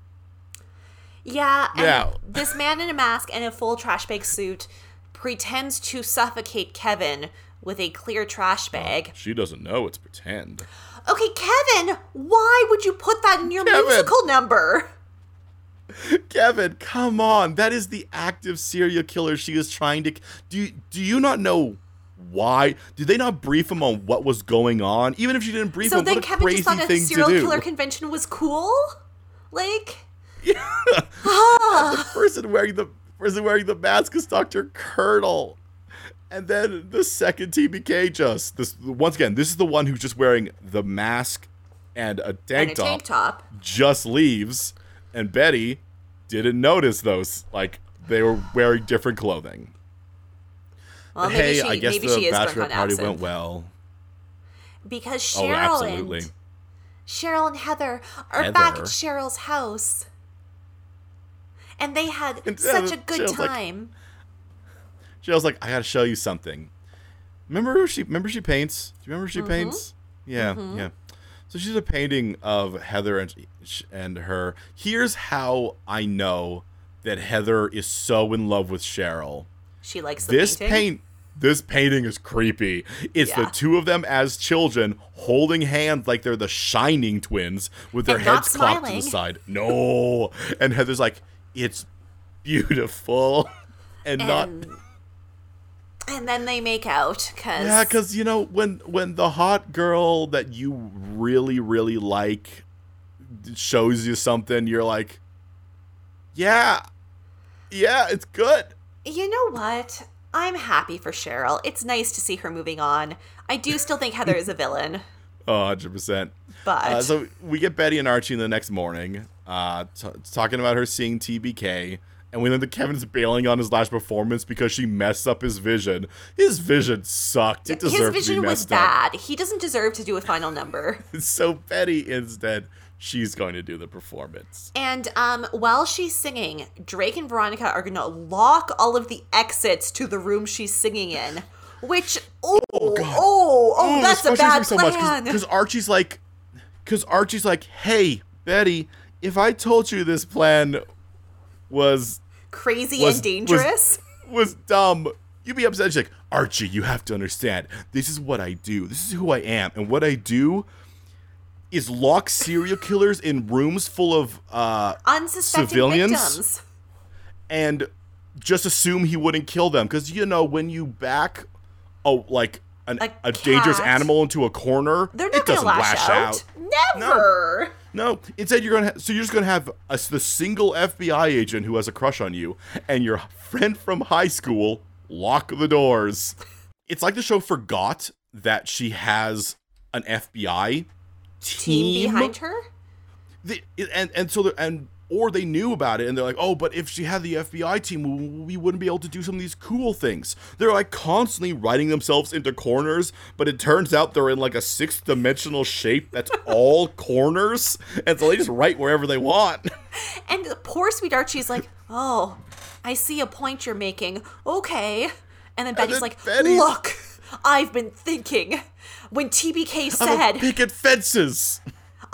Yeah. And now. This man in a mask and a full trash bag suit pretends to suffocate Kevin with a clear trash bag. Uh, she doesn't know it's pretend. Okay, Kevin, why would you put that in your Kevin. musical number? Kevin, come on. That is the active serial killer she is trying to... Do, do you not know why? Did they not brief him on what was going on? Even if she didn't brief so him, what a crazy thing to do. So then Kevin just thought a serial killer convention was cool? Like... Yeah. the person wearing the person wearing the mask is Doctor Colonel. And then the second T B K just, this once again, this is the one who's just wearing the mask and a tank, and a top, tank top, just leaves, and Betty didn't notice those. Like, they were wearing different clothing. Well, maybe hey, she, I guess maybe the she is bachelor party absinthe. Went well. Because Cheryl, oh, and, Cheryl and Heather are Heather. back at Cheryl's house. And they had and such a good Cheryl's time. Like, Cheryl's like, I gotta show you something. Remember she remember she paints? Do you remember she mm-hmm. paints? Yeah, mm-hmm. yeah. So she's a painting of Heather and and her. Here's how I know that Heather is so in love with Cheryl. She likes the this painting. Paint, this painting is creepy. It's yeah. the two of them as children holding hands like they're the Shining twins with their and heads cocked to the side. No. And Heather's like, it's beautiful. And, and- not... And then they make out, because... Yeah, because, you know, when, when the hot girl that you really, really like shows you something, you're like, yeah, yeah, it's good. You know what? I'm happy for Cheryl. It's nice to see her moving on. I do still think Heather is a villain. Oh, one hundred percent. But... Uh, so we get Betty and Archie the next morning, uh, t- talking about her seeing T B K. And we learn that Kevin's bailing on his last performance because she messed up his vision. His vision sucked. It deserved his vision to be messed was bad. Up. He doesn't deserve to do a final number. So Betty, instead, she's going to do the performance. And um, while she's singing, Drake and Veronica are going to lock all of the exits to the room she's singing in. Which, oh, oh, oh, oh, Ooh, that's a bad so plan. Because Archie's like, because Archie's like, hey, Betty, if I told you this plan was... crazy was, and dangerous was, was dumb, you'd be upset. She's like, Archie, you have to understand, this is what I do, this is who I am, and what I do is lock serial killers in rooms full of uh unsuspecting civilians victims. And just assume he wouldn't kill them. Because, you know, when you back a, like an, a, a dangerous animal into a corner, they're not it doesn't lash, lash out. out. Never. No. no. Instead, you're going to ha- so you're just going to have a, the single F B I agent who has a crush on you and your friend from high school lock the doors. It's like the show forgot that she has an F B I team, team behind her. The, and and so the, and or they knew about it and they're like, oh, but if she had the F B I team, we wouldn't be able to do some of these cool things. They're like constantly writing themselves into corners, but it turns out they're in like a sixth dimensional shape that's all corners, and so they just write wherever they want. And poor sweet Archie's like, oh, I see a point you're making. Okay. And then Betty's and then like, Betty's... look, I've been thinking. When T B K said, picket fences.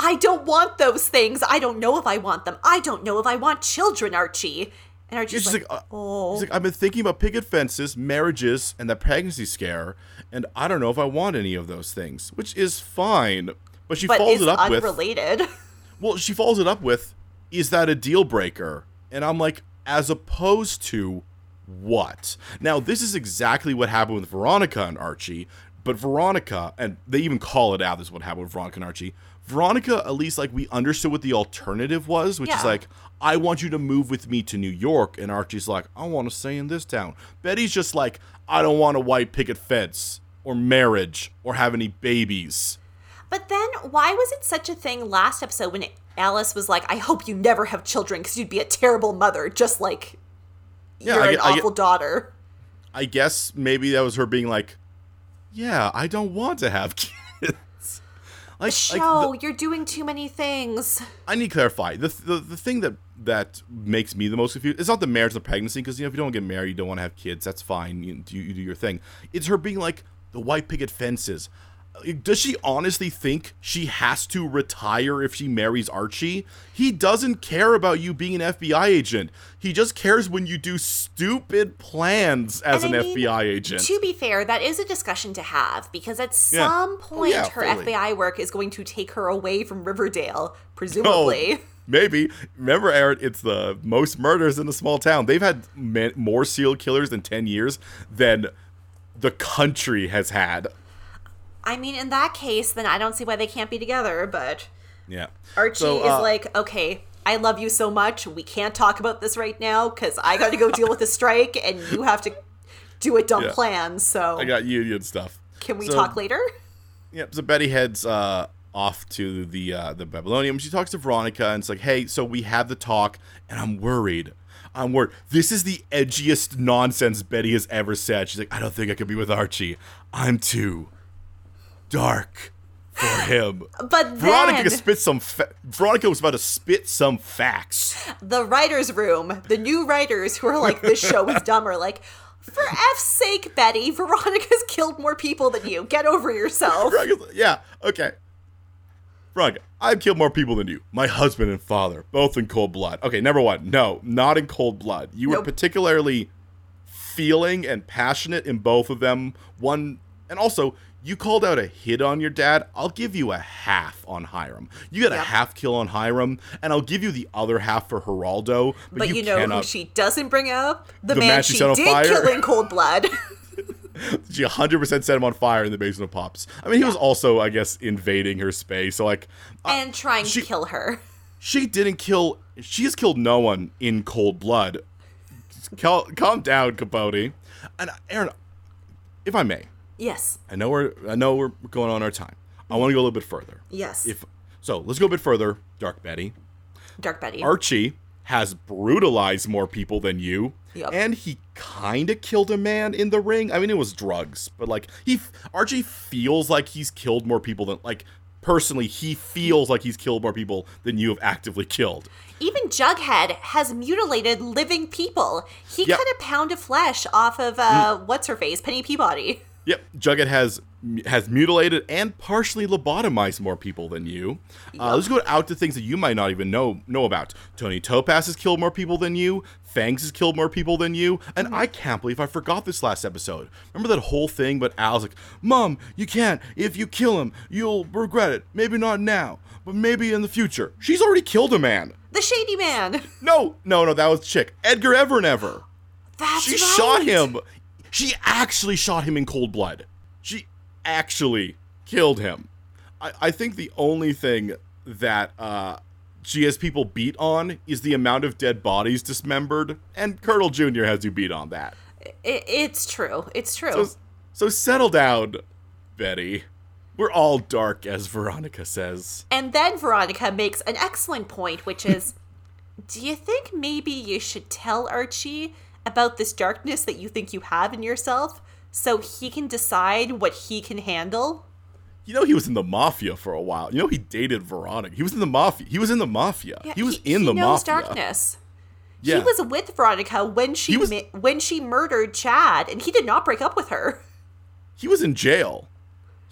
I don't want those things. I don't know if I want them. I don't know if I want children, Archie. And Archie's like, like, oh. He's like, I've been thinking about picket fences, marriages, and that pregnancy scare, and I don't know if I want any of those things, which is fine. But she but follows it up unrelated. with. unrelated. Well, she follows it up with, is that a deal breaker? And I'm like, as opposed to what? Now, this is exactly what happened with Veronica and Archie, but Veronica, and they even call it out, this is what happened with Veronica and Archie. Veronica, at least, like, we understood what the alternative was, which yeah. is like, I want you to move with me to New York. And Archie's like, I want to stay in this town. Betty's just like, I don't want a white picket fence or marriage or have any babies. But then why was it such a thing last episode when Alice was like, I hope you never have children because you'd be a terrible mother, just like yeah, you're I, an I, awful I, daughter. I guess maybe that was her being like, yeah, I don't want to have kids. Like, show, like the, you're doing too many things. I need to clarify. The, the the thing that that makes me the most confused, it's not the marriage, the pregnancy, because, you know, if you don't get married, you don't want to have kids, that's fine. You, you, you do your thing. It's her being like, the white picket fences. Does she honestly think she has to retire if she marries Archie? He doesn't care about you being an F B I agent. He just cares when you do stupid plans as and an I mean, F B I agent. To be fair, that is a discussion to have, because at yeah. some point oh, yeah, her totally. F B I work is going to take her away from Riverdale, presumably. Oh, maybe. Remember, Aaron, it's the most murders in a small town. They've had man- more serial killers in ten years than the country has had. I mean, in that case, then I don't see why they can't be together, but... Yeah. Archie so, uh, is like, okay, I love you so much, we can't talk about this right now, because I got to go deal with the strike, and you have to do a dumb yeah. plan, so... I got union stuff. Can we so, talk later? Yep, yeah, so Betty heads uh, off to the, uh, the Babylonium. She talks to Veronica, and it's like, hey, so we have the talk, and I'm worried. I'm worried. This is the edgiest nonsense Betty has ever said. She's like, I don't think I could be with Archie. I'm too... dark for him. But then, Veronica spit some. Fa- Veronica was about to spit some facts. The writers' room, the new writers who are like, "This show is dumb," are like, "For F's sake, Betty, Veronica's killed more people than you. Get over yourself." Yeah. Okay. Veronica, I've killed more people than you. My husband and father, both in cold blood. Okay. Number one, no, not in cold blood. You nope. were particularly feeling and passionate in both of them. One, and also. You called out a hit on your dad. I'll give you a half on Hiram. You got yep. a half kill on Hiram, and I'll give you the other half for Geraldo. But, but you, you know who she doesn't bring up? The, the man, man she, she did fire. kill in cold blood. She one hundred percent set him on fire in the basement of Pops. I mean, he yeah. was also, I guess, invading her space. So like, And uh, trying she, to kill her. She didn't kill... She has killed no one in cold blood. Cal- calm down, Capote. And Aaron, if I may... Yes. I know we're I know we're going on our time. I want to go a little bit further. Yes. If so, let's go a bit further. Dark Betty. Dark Betty. Archie has brutalized more people than you. Yep. And he kind of killed a man in the ring. I mean, it was drugs, but like he Archie feels like he's killed more people than like personally, he feels like he's killed more people than you have actively killed. Even Jughead has mutilated living people. He yep. cut a pound of flesh off of uh, mm. what's her face, Penny Peabody. Yep, Jughead has has mutilated and partially lobotomized more people than you. Yep. Uh, let's go out to things that you might not even know know about. Tony Topaz has killed more people than you. Fangs has killed more people than you. And mm. I can't believe I forgot this last episode. Remember that whole thing? But Al's like, Mom, you can't. If you kill him, you'll regret it. Maybe not now, but maybe in the future. She's already killed a man. The Shady Man. No, no, no, that was Chick. Edgar Evernever. That's she right. shot him. She actually shot him in cold blood. She actually killed him. I, I think the only thing that uh, she has people beat on is the amount of dead bodies dismembered, and Colonel Junior has you beat on that. It, it's true. It's true. So, so settle down, Betty. We're all dark, as Veronica says. And then Veronica makes an excellent point, which is, do you think maybe you should tell Archie about this darkness that you think you have in yourself so he can decide what he can handle? You know, he was in the mafia for a while. You know, he dated Veronica. He was in the mafia. He was in the mafia. Yeah, he was he, in he the knows mafia. Darkness. Yeah. He was with Veronica when she was, mi- when she murdered Chad, and he did not break up with her. He was in jail.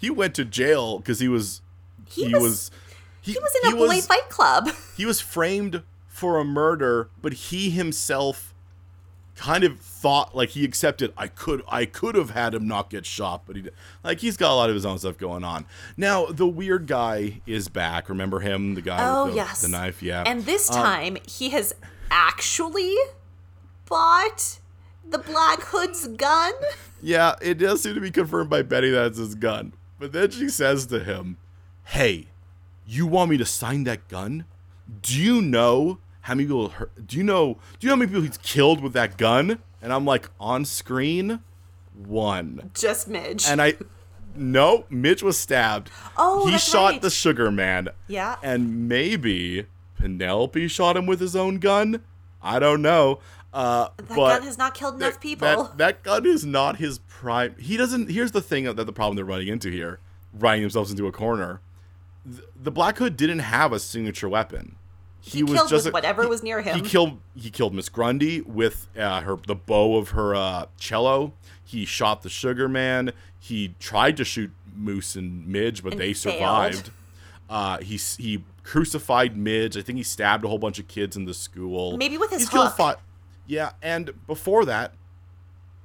He went to jail because he was he, he was, was he, he was in a boy was, fight club. He was framed for a murder, but he himself kind of thought, like, he accepted, I could I could have had him not get shot, but he like he's got a lot of his own stuff going on. Now the weird guy is back. Remember him, the guy oh, with the, yes. the knife? Yeah. And this time um, he has actually bought the Black Hood's gun. Yeah, it does seem to be confirmed by Betty that it's his gun. But then she says to him, hey, you want me to sign that gun? Do you know how many people hurt? Do you know, do you know how many people he's killed with that gun? And I'm like, on screen, one. Just Midge. And I, no, Midge was stabbed. Oh, He that's shot right. the sugar man. Yeah. And maybe Penelope shot him with his own gun. I don't know. Uh, that gun has not killed enough that, people. That, that gun is not his prime. He doesn't. Here's the thing that the problem they're running into here, running themselves into a corner. The, the Black Hood didn't have a signature weapon. He, he was killed just with a, whatever he, was near him. He killed. He killed Miss Grundy with uh, her the bow of her uh, cello. He shot the Sugar Man. He tried to shoot Moose and Midge, but and they survived. Uh, he he crucified Midge. I think he stabbed a whole bunch of kids in the school. Maybe with his He's hook. Killed, Yeah, and before that,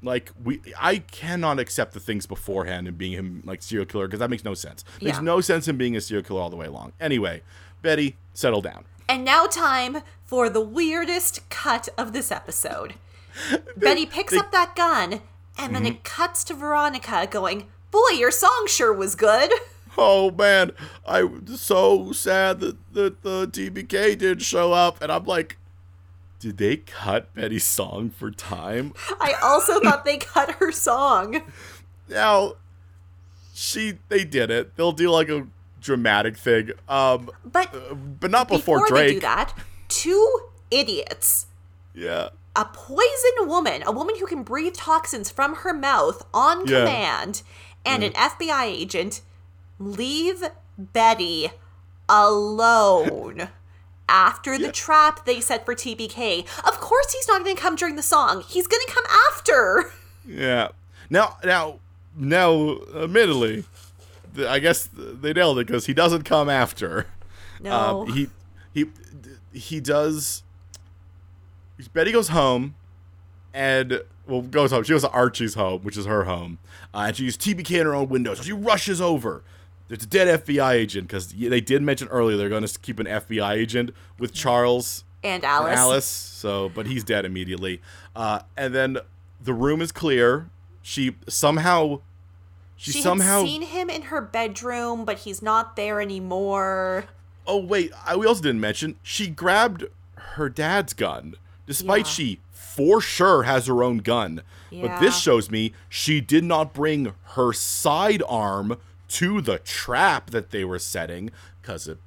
like, we, I cannot accept the things beforehand and being him, like, serial killer, because that makes no sense. It yeah. makes no sense him being a serial killer all the way along. Anyway, Betty, settle down. And now time for the weirdest cut of this episode. Betty picks they, up that gun, and then mm-hmm. it cuts to Veronica going, boy, your song sure was good. Oh, man, I'm so sad that, that the T B K didn't show up, and I'm like, did they cut Betty's song for time? I also thought they cut her song. Now, she they did it. They'll do like a dramatic thing. Um, but, uh, but not before, before Drake. They do that, two idiots. Yeah. A poison woman, a woman who can breathe toxins from her mouth on yeah. command, and yeah. an F B I agent leave Betty alone. After the yeah. trap they set for T B K. Of course he's not going to come during the song. He's going to come after. Yeah. Now, now, now, admittedly, I guess they nailed it because he doesn't come after. No. Um, he, he, he does. Betty goes home and, well, goes home. She goes to Archie's home, which is her home. Uh, and she used T B K in her own window. So she rushes over. There's a dead F B I agent, because they did mention earlier they're going to keep an F B I agent with Charles and Alice. And Alice, so, but he's dead immediately. Uh, and then the room is clear. She somehow, she, she somehow had seen him in her bedroom, but he's not there anymore. Oh wait, I, we also didn't mention she grabbed her dad's gun, despite yeah. she for sure has her own gun. Yeah. But this shows me she did not bring her sidearm to the trap that they were setting, because it,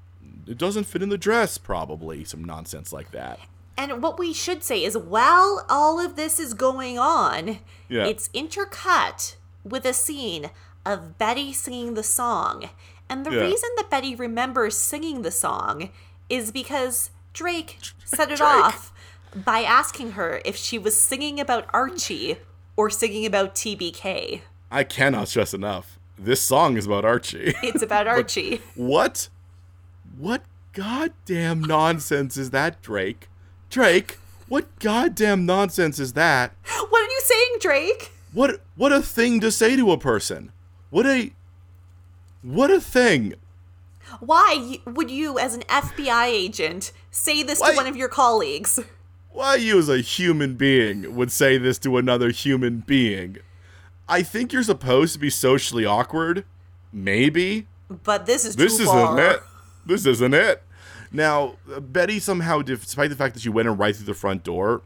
it doesn't fit in the dress, probably. Some nonsense like that. And what we should say is, while all of this is going on, yeah. it's intercut with a scene of Betty singing the song. And the yeah. reason that Betty remembers singing the song is because Drake set it Drake. off by asking her if she was singing about Archie or singing about T B K. I cannot stress enough. This song is about Archie. It's about Archie. What? What goddamn nonsense is that, Drake? Drake, what goddamn nonsense is that? What are you saying, Drake? What what a thing to say to a person. What a What a thing. Why would you as an F B I agent say this Why? to one of your colleagues? why you as a human being would say this to another human being. I think you're supposed to be socially awkward. Maybe. But this is this too far. This isn't it. This isn't it. Now, Betty somehow, despite the fact that she went in right through the front door,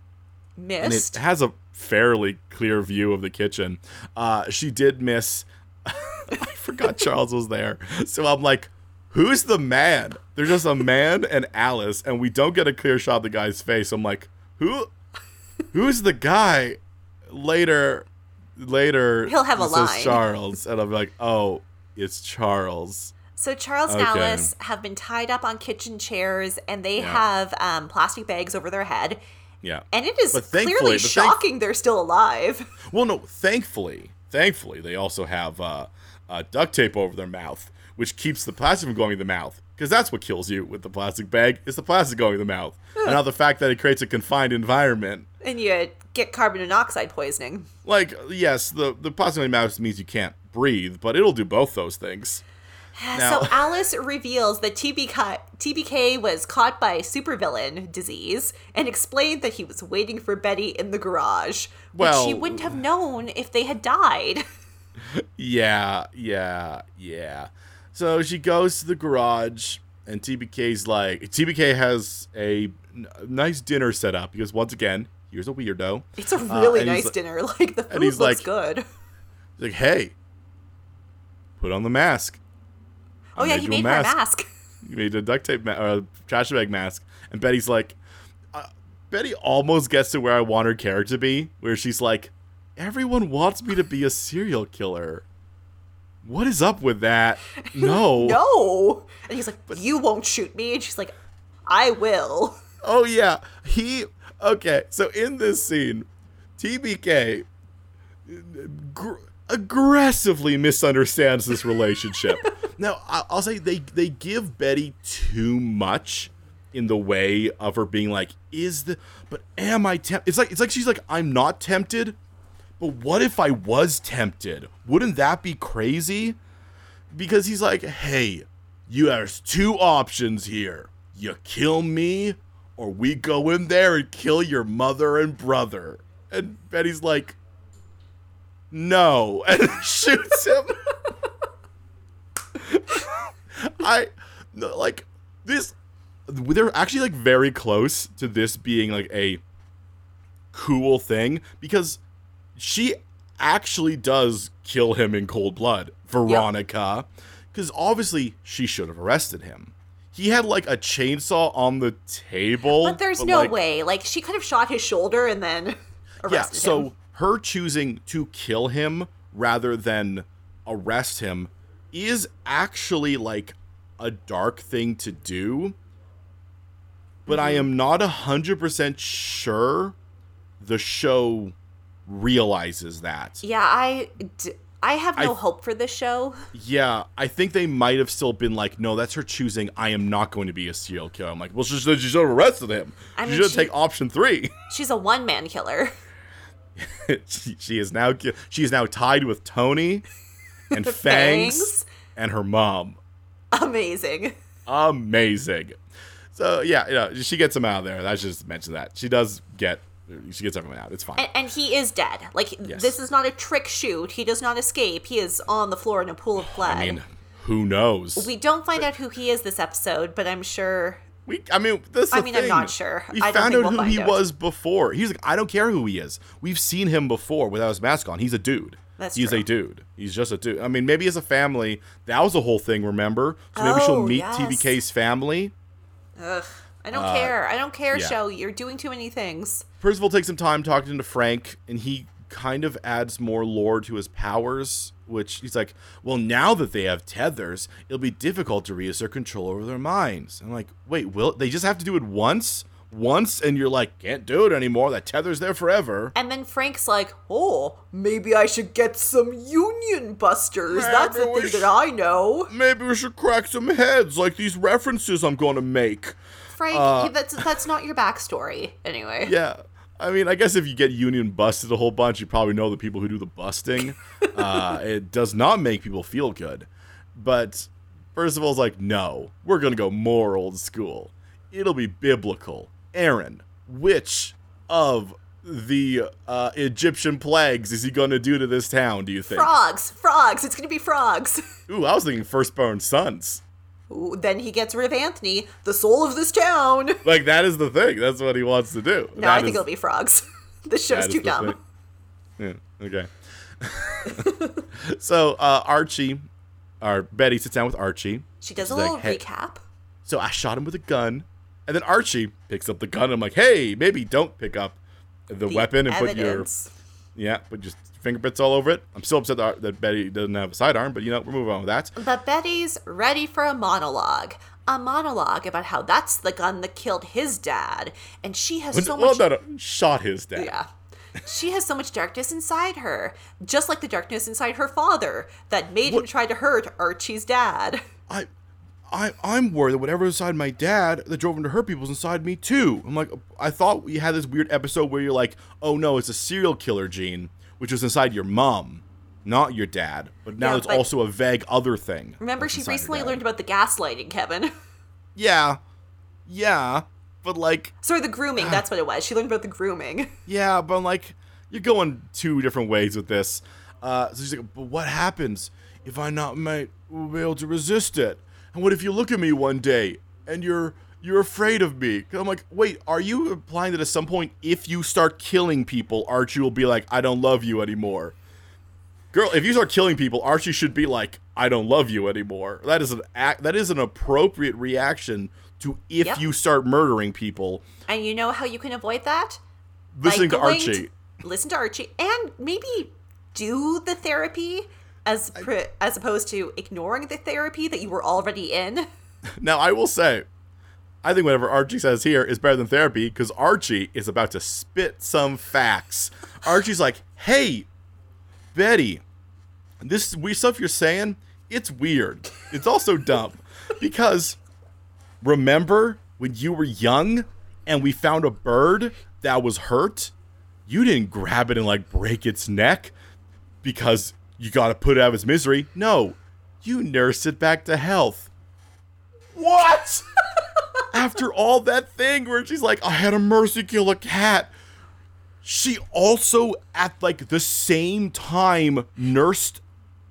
missed. And it has a fairly clear view of the kitchen. Uh, she did miss. I forgot Charles was there. So I'm like, who's the man? There's just a man and Alice, and we don't get a clear shot of the guy's face. I'm like, who? Who's the guy? Later, later. He'll have a line. Charles, and I'm like, oh, it's Charles. So Charles and okay. Alice have been tied up on kitchen chairs, and they yeah. have um, plastic bags over their head. Yeah, and it is clearly shocking thank- they're still alive. Well, no, thankfully, thankfully, they also have uh, uh, duct tape over their mouth, which keeps the plastic from going in the mouth. Because that's what kills you with the plastic bag, is the plastic going in the mouth. Ugh. And now the fact that it creates a confined environment. And you get carbon monoxide poisoning. Like, yes, the, the plastic in the mouth means you can't breathe, but it'll do both those things. Now, so Alice reveals that T B K, T B K was caught by supervillain disease and explained that he was waiting for Betty in the garage, which well, she wouldn't have known if they had died. Yeah, yeah, yeah. So she goes to the garage and T B K's like, T B K has a n- nice dinner set up because once again, here's a weirdo. It's a really uh, nice like, dinner. Like the food looks like, good. He's like, hey, put on the mask. Oh, yeah, he made her a mask. He made a duct tape ma- or a trash bag mask. And Betty's like, uh, Betty almost gets to where I want her character to be, where she's like, everyone wants me to be a serial killer. What is up with that? No. No. And he's like, you won't shoot me. And she's like, I will. Oh, yeah. He, okay. So in this scene, T B K gr- aggressively misunderstands this relationship. Now, I'll say they, they give Betty too much in the way of her being like, is the, but am I tempted? It's like, it's like she's like, I'm not tempted, but what if I was tempted? Wouldn't that be crazy? Because he's like, hey, you there's two options here. You kill me, or we go in there and kill your mother and brother. And Betty's like, no, and shoots him. I like this. They're actually like very close to this being like a cool thing because she actually does kill him in cold blood, Veronica, because yep. obviously she should have arrested him. He had like a chainsaw on the table, but there's but, no like, way. Like she could have shot his shoulder and then arrested yeah. So him. Her choosing to kill him rather than arrest him is actually like a dark thing to do, but mm-hmm. I am not a hundred percent sure the show realizes that. Yeah, I, d- I have no I, hope for this show. Yeah, I think they might have still been like, no, that's her choosing. I am not going to be a serial killer. I'm like, well, she should have arrested him. I mean, she should she, take option three. She's a one man killer. she, she is now she is now tied with Tony. And Fangs, Fangs and her mom. Amazing. Amazing. So, yeah, you know, she gets him out of there. I should just mention that. She does get, she gets everyone out. It's fine. And, and he is dead. Like, yes. This is not a trick shoot. He does not escape. He is on the floor in a pool of blood. I mean, who knows? We don't find but, out who he is this episode, but I'm sure. We, I mean, this. I mean, thing. I'm not sure. We I found don't out we'll who he out. was before. He's like, I don't care who he is. We've seen him before without his mask on. He's a dude. That's he's true. a dude. He's just a dude. I mean, maybe as a family, that was a whole thing, remember? So maybe oh, she'll meet yes. T B K's family. Ugh. I don't uh, care. I don't care, yeah. show. You're doing too many things. Percival takes some time talking to Frank, and he kind of adds more lore to his powers, which he's like, well, now that they have tethers, it'll be difficult to reassert control over their minds. And I'm like, wait, will they just have to do it once? Once, and you're like, can't do it anymore. That tether's there forever. And then Frank's like, oh, maybe I should get some union busters. Maybe That's the thing should, that I know. Maybe we should crack some heads, like these references I'm going to make. Frank, uh, that's that's not your backstory, anyway. Yeah. I mean, I guess if you get union busted a whole bunch, you probably know the people who do the busting. uh, it does not make people feel good. But Percival's like, no, we're going to go more old school. It'll be biblical. Aaron, which of the uh, Egyptian plagues is he going to do to this town, do you think? Frogs! Frogs! It's going to be frogs! Ooh, I was thinking firstborn sons. Ooh, then he gets rid of Anthony, the soul of this town. Like, that is the thing. That's what he wants to do. No, that I is... think it'll be frogs. This show's too dumb. Thing. Yeah, okay. So, uh, Archie, or Betty sits down with Archie. She does She's a little like, hey. recap. So I shot him with a gun, and then Archie picks up the gun. I'm like, hey, maybe don't pick up the, the weapon and evidence. put your, yeah, put just fingerprints all over it. I'm still upset that, that Betty doesn't have a sidearm, but you know, we're moving on with that. But Betty's ready for a monologue, a monologue about how that's the gun that killed his dad, and she has when, so well, much. Well, no, no, shot his dad. Yeah. She has so much darkness inside her, just like the darkness inside her father that made what? him try to hurt Archie's dad. I. I, I'm worried that whatever was inside my dad that drove him to hurt people was inside me too. I'm like, I thought you had this weird episode where you're like, oh no, it's a serial killer gene, which was inside your mom, not your dad. But now yeah, it's but also a vague other thing. Remember, she recently learned about the gaslighting, Kevin. Yeah. Yeah. But like... Sorry, the grooming. Uh, that's what it was. She learned about the grooming. Yeah, but I'm like, you're going two different ways with this. Uh, so she's like, but what happens if I not might be able to resist it? And what if you look at me one day and you're you're afraid of me? I'm like, wait, are you implying that at some point, if you start killing people, Archie will be like, I don't love you anymore? Girl, if you start killing people, Archie should be like, I don't love you anymore. That is an act, that is an appropriate reaction to if yep. you start murdering people. And you know how you can avoid that? Listening to Archie. To, listen to Archie, and maybe do the therapy. As pre- I, as opposed to ignoring the therapy that you were already in. Now, I will say, I think whatever Archie says here is better than therapy because Archie is about to spit some facts. Archie's like, hey, Betty, this weird stuff you're saying, it's weird. It's also dumb because remember when you were young and we found a bird that was hurt? You didn't grab it and like break its neck because... You gotta put it out of his misery. No, you nursed it back to health. What? After all that thing where she's like, I had a mercy kill a cat. She also, at like the same time, nursed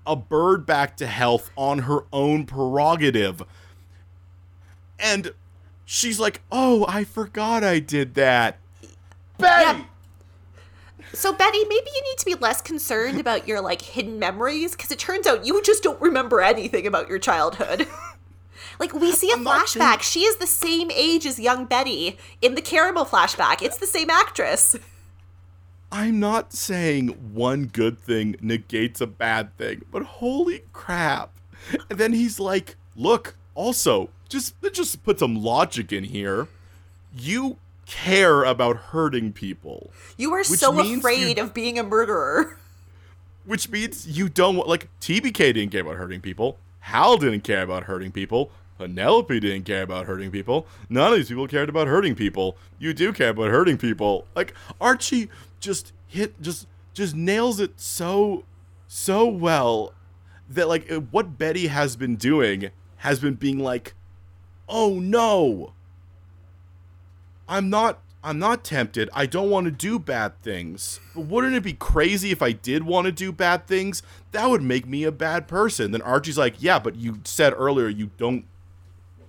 a bird back to health on her own prerogative. And she's like, oh, I forgot I did that. Betty! Yeah. So, Betty, maybe you need to be less concerned about your, like, hidden memories, because it turns out you just don't remember anything about your childhood. Like, we see a I'm flashback. She is the same age as young Betty in the Caramel flashback. It's the same actress. I'm not saying one good thing negates a bad thing, but holy crap. And then he's like, look, also, just, just put some logic in here. You... care about hurting people. You are so afraid you, of being a murderer. Which means you don't want, like, T B K didn't care about hurting people. Hal didn't care about hurting people. Penelope didn't care about hurting people. None of these people cared about hurting people. You do care about hurting people. Like, Archie just hit, just, just nails it so, so well that, like, what Betty has been doing has been being like, oh no. I'm not I'm not tempted. I don't want to do bad things. But wouldn't it be crazy if I did want to do bad things? That would make me a bad person. Then Archie's like, yeah, but you said earlier you don't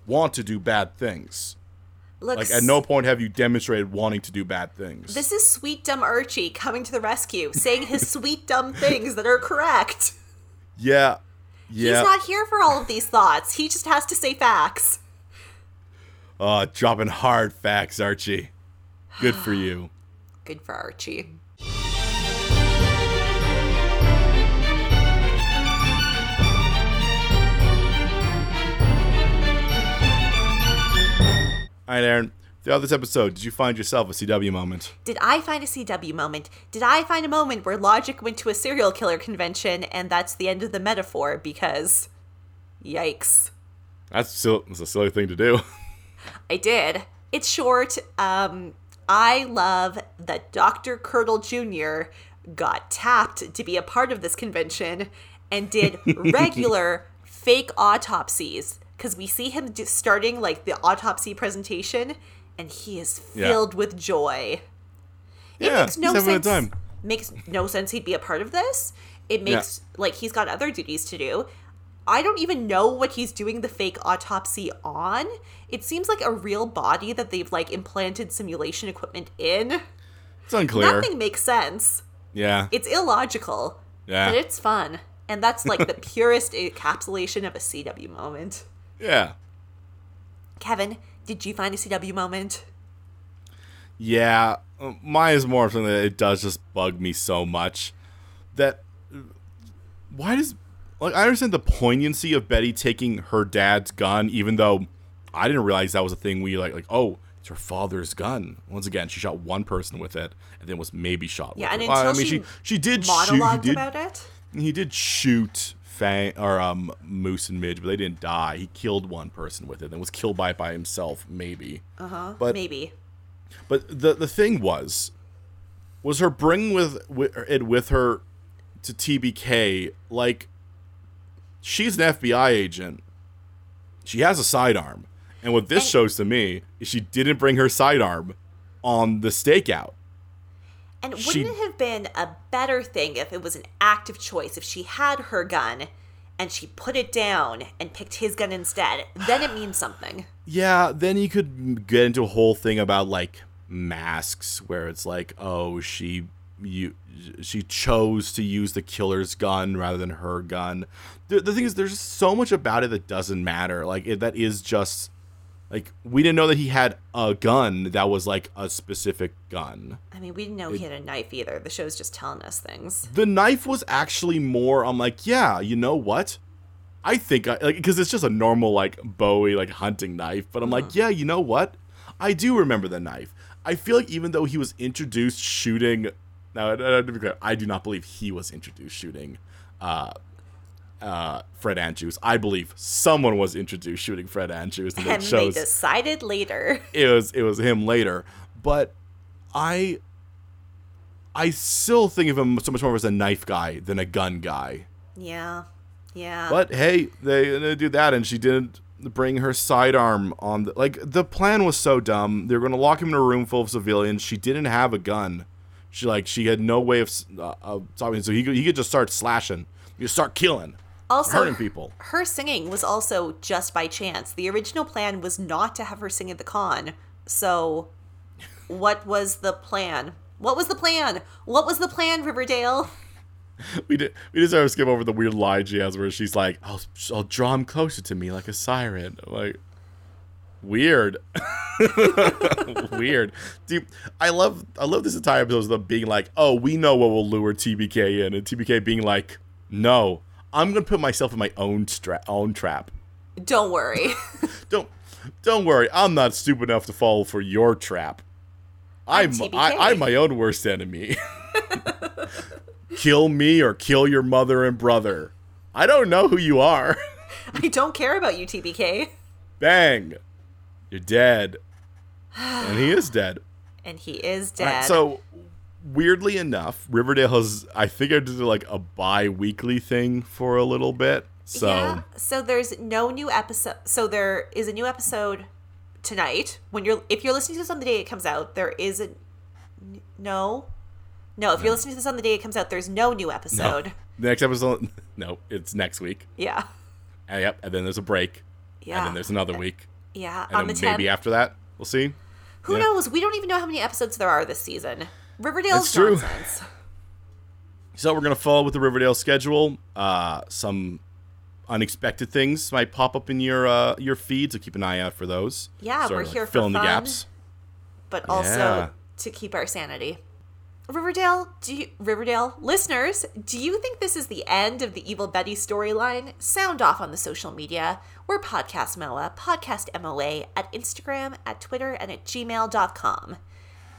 want to do bad things. Looks, like, at no point have you demonstrated wanting to do bad things. This is sweet, dumb Archie coming to the rescue, saying his sweet, dumb things that are correct. Yeah. yeah. He's not here for all of these thoughts. He just has to say facts. Oh, dropping hard facts, Archie. Good for you. Good for Archie. All right, Aaron. Throughout this episode, did you find yourself a C W moment? Did I find a C W moment? Did I find a moment where logic went to a serial killer convention and that's the end of the metaphor because... Yikes. That's, still, that's a silly thing to do. I did. It's short. Um, I love that Doctor Kurtle Junior got tapped to be a part of this convention and did regular fake autopsies because we see him do- starting like the autopsy presentation and he is filled yeah. with joy. Yeah, makes no he's having sense. A time. Makes no sense he'd be a part of this. It makes yeah. like he's got other duties to do. I don't even know what he's doing the fake autopsy on. It seems like a real body that they've like implanted simulation equipment in. It's unclear. Nothing makes sense. Yeah. It's illogical. Yeah. But it's fun. And that's like the purest encapsulation of a C W moment. Yeah. Kevin, did you find a C W moment? Yeah. Mine is more of something that it does just bug me so much that why does like I understand the poignancy of Betty taking her dad's gun, even though I didn't realize that was a thing we like like oh it's her father's gun. Once again, she shot one person with it, and then was maybe shot. Yeah, with and it. Until I mean, she, she she did monologued shoot, he did, about it. He did shoot Fang or um Moose and Midge, but they didn't die. He killed one person with it, and was killed by it by himself, maybe. Uh huh. But maybe. But the the thing was, was her bringing with, with it with her to T B K. Like, she's an F B I agent. She has a sidearm. And what this and, shows to me is she didn't bring her sidearm on the stakeout. And wouldn't she, it have been a better thing if it was an active choice, if she had her gun and she put it down and picked his gun instead? Then it means something. Yeah, then you could get into a whole thing about, like, masks, where it's like, oh, she... You, she chose to use the killer's gun rather than her gun. The, the thing is, there's so much about it that doesn't matter. Like, it, that is just, like, we didn't know that he had a gun that was, like, a specific gun. I mean, we didn't know it, he had a knife either. The show's just telling us things. The knife was actually more, I'm like, yeah, you know what? I think, I, like, because it's just a normal, like, Bowie, like, hunting knife. But I'm mm. like, yeah, you know what? I do remember the knife. I feel like even though he was introduced shooting... Now, to be clear, I do not believe he was introduced shooting uh, uh, Fred Andrews. I believe someone was introduced shooting Fred Andrews. And, and shows they decided later. It was it was him later. But I I still think of him so much more as a knife guy than a gun guy. Yeah, yeah. But, hey, they, they do that, and she didn't bring her sidearm on. The, like, the plan was so dumb. They were going to lock him in a room full of civilians. She didn't have a gun. She like she had no way of uh, of stopping, so he could, he could just start slashing, you start killing, also hurting people. Her singing was also just by chance. The original plan was not to have her sing at the con. So, what was the plan? What was the plan? What was the plan, Riverdale? We did we just have to skip over the weird line she has where she's like, "I'll I'll draw him closer to me like a siren," like. Weird. Weird. Dude, I love I love this entire episode of them being like, oh, we know what will lure T B K in. And T B K being like, no, I'm going to put myself in my own stra- own trap. Don't worry. don't don't worry. I'm not stupid enough to fall for your trap. I'm, I'm, I, I'm my own worst enemy. Kill me or kill your mother and brother. I don't know who you are. I don't care about you, T B K. Bang. You're dead. And he is dead. And he is dead. Right, so, weirdly enough, Riverdale has, I think I did like a bi-weekly thing for a little bit. So. Yeah, so there's no new episode. So there is a new episode tonight. When you're, if you're listening to this on the day it comes out, there is a, no? No, if no. you're listening to this on the day it comes out, there's no new episode. No. The next episode, no, it's next week. Yeah. And, yep, and then there's a break. Yeah. And then there's another week. Yeah, and on the maybe tenth. After that, we'll see. Who yeah. knows? We don't even know how many episodes there are this season. Riverdale's nonsense. So we're gonna follow with the Riverdale schedule. Uh, some unexpected things might pop up in your uh, your feed, so keep an eye out for those. Yeah, Sorry, we're like, here for filling fun, the gaps, but also yeah. to keep our sanity. Riverdale, do you, Riverdale listeners, do you think this is the end of the Evil Betty storyline? Sound off on the social media. We're Podcast M O A, Podcast M O A, at Instagram, at Twitter, and at gmail dot com.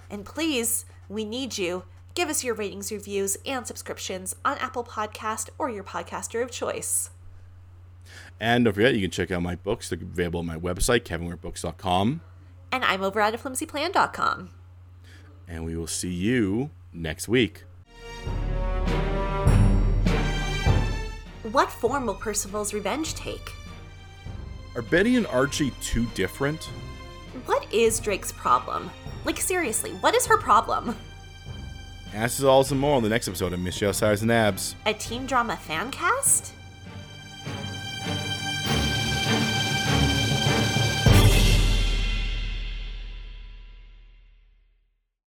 And please, we need you. Give us your ratings, reviews, and subscriptions on Apple Podcast or your podcaster of choice. And don't forget, you can check out my books. They're available on my website, kevin weir books dot com. And I'm over at a flimsy plan dot com. And we will see you... next week. What form will Percival's revenge take? Are Betty and Archie too different? What is Drake's problem? Like, seriously, what is her problem? Ask us all some more on the next episode of Miss Josiah's and Abs. A teen drama fan cast?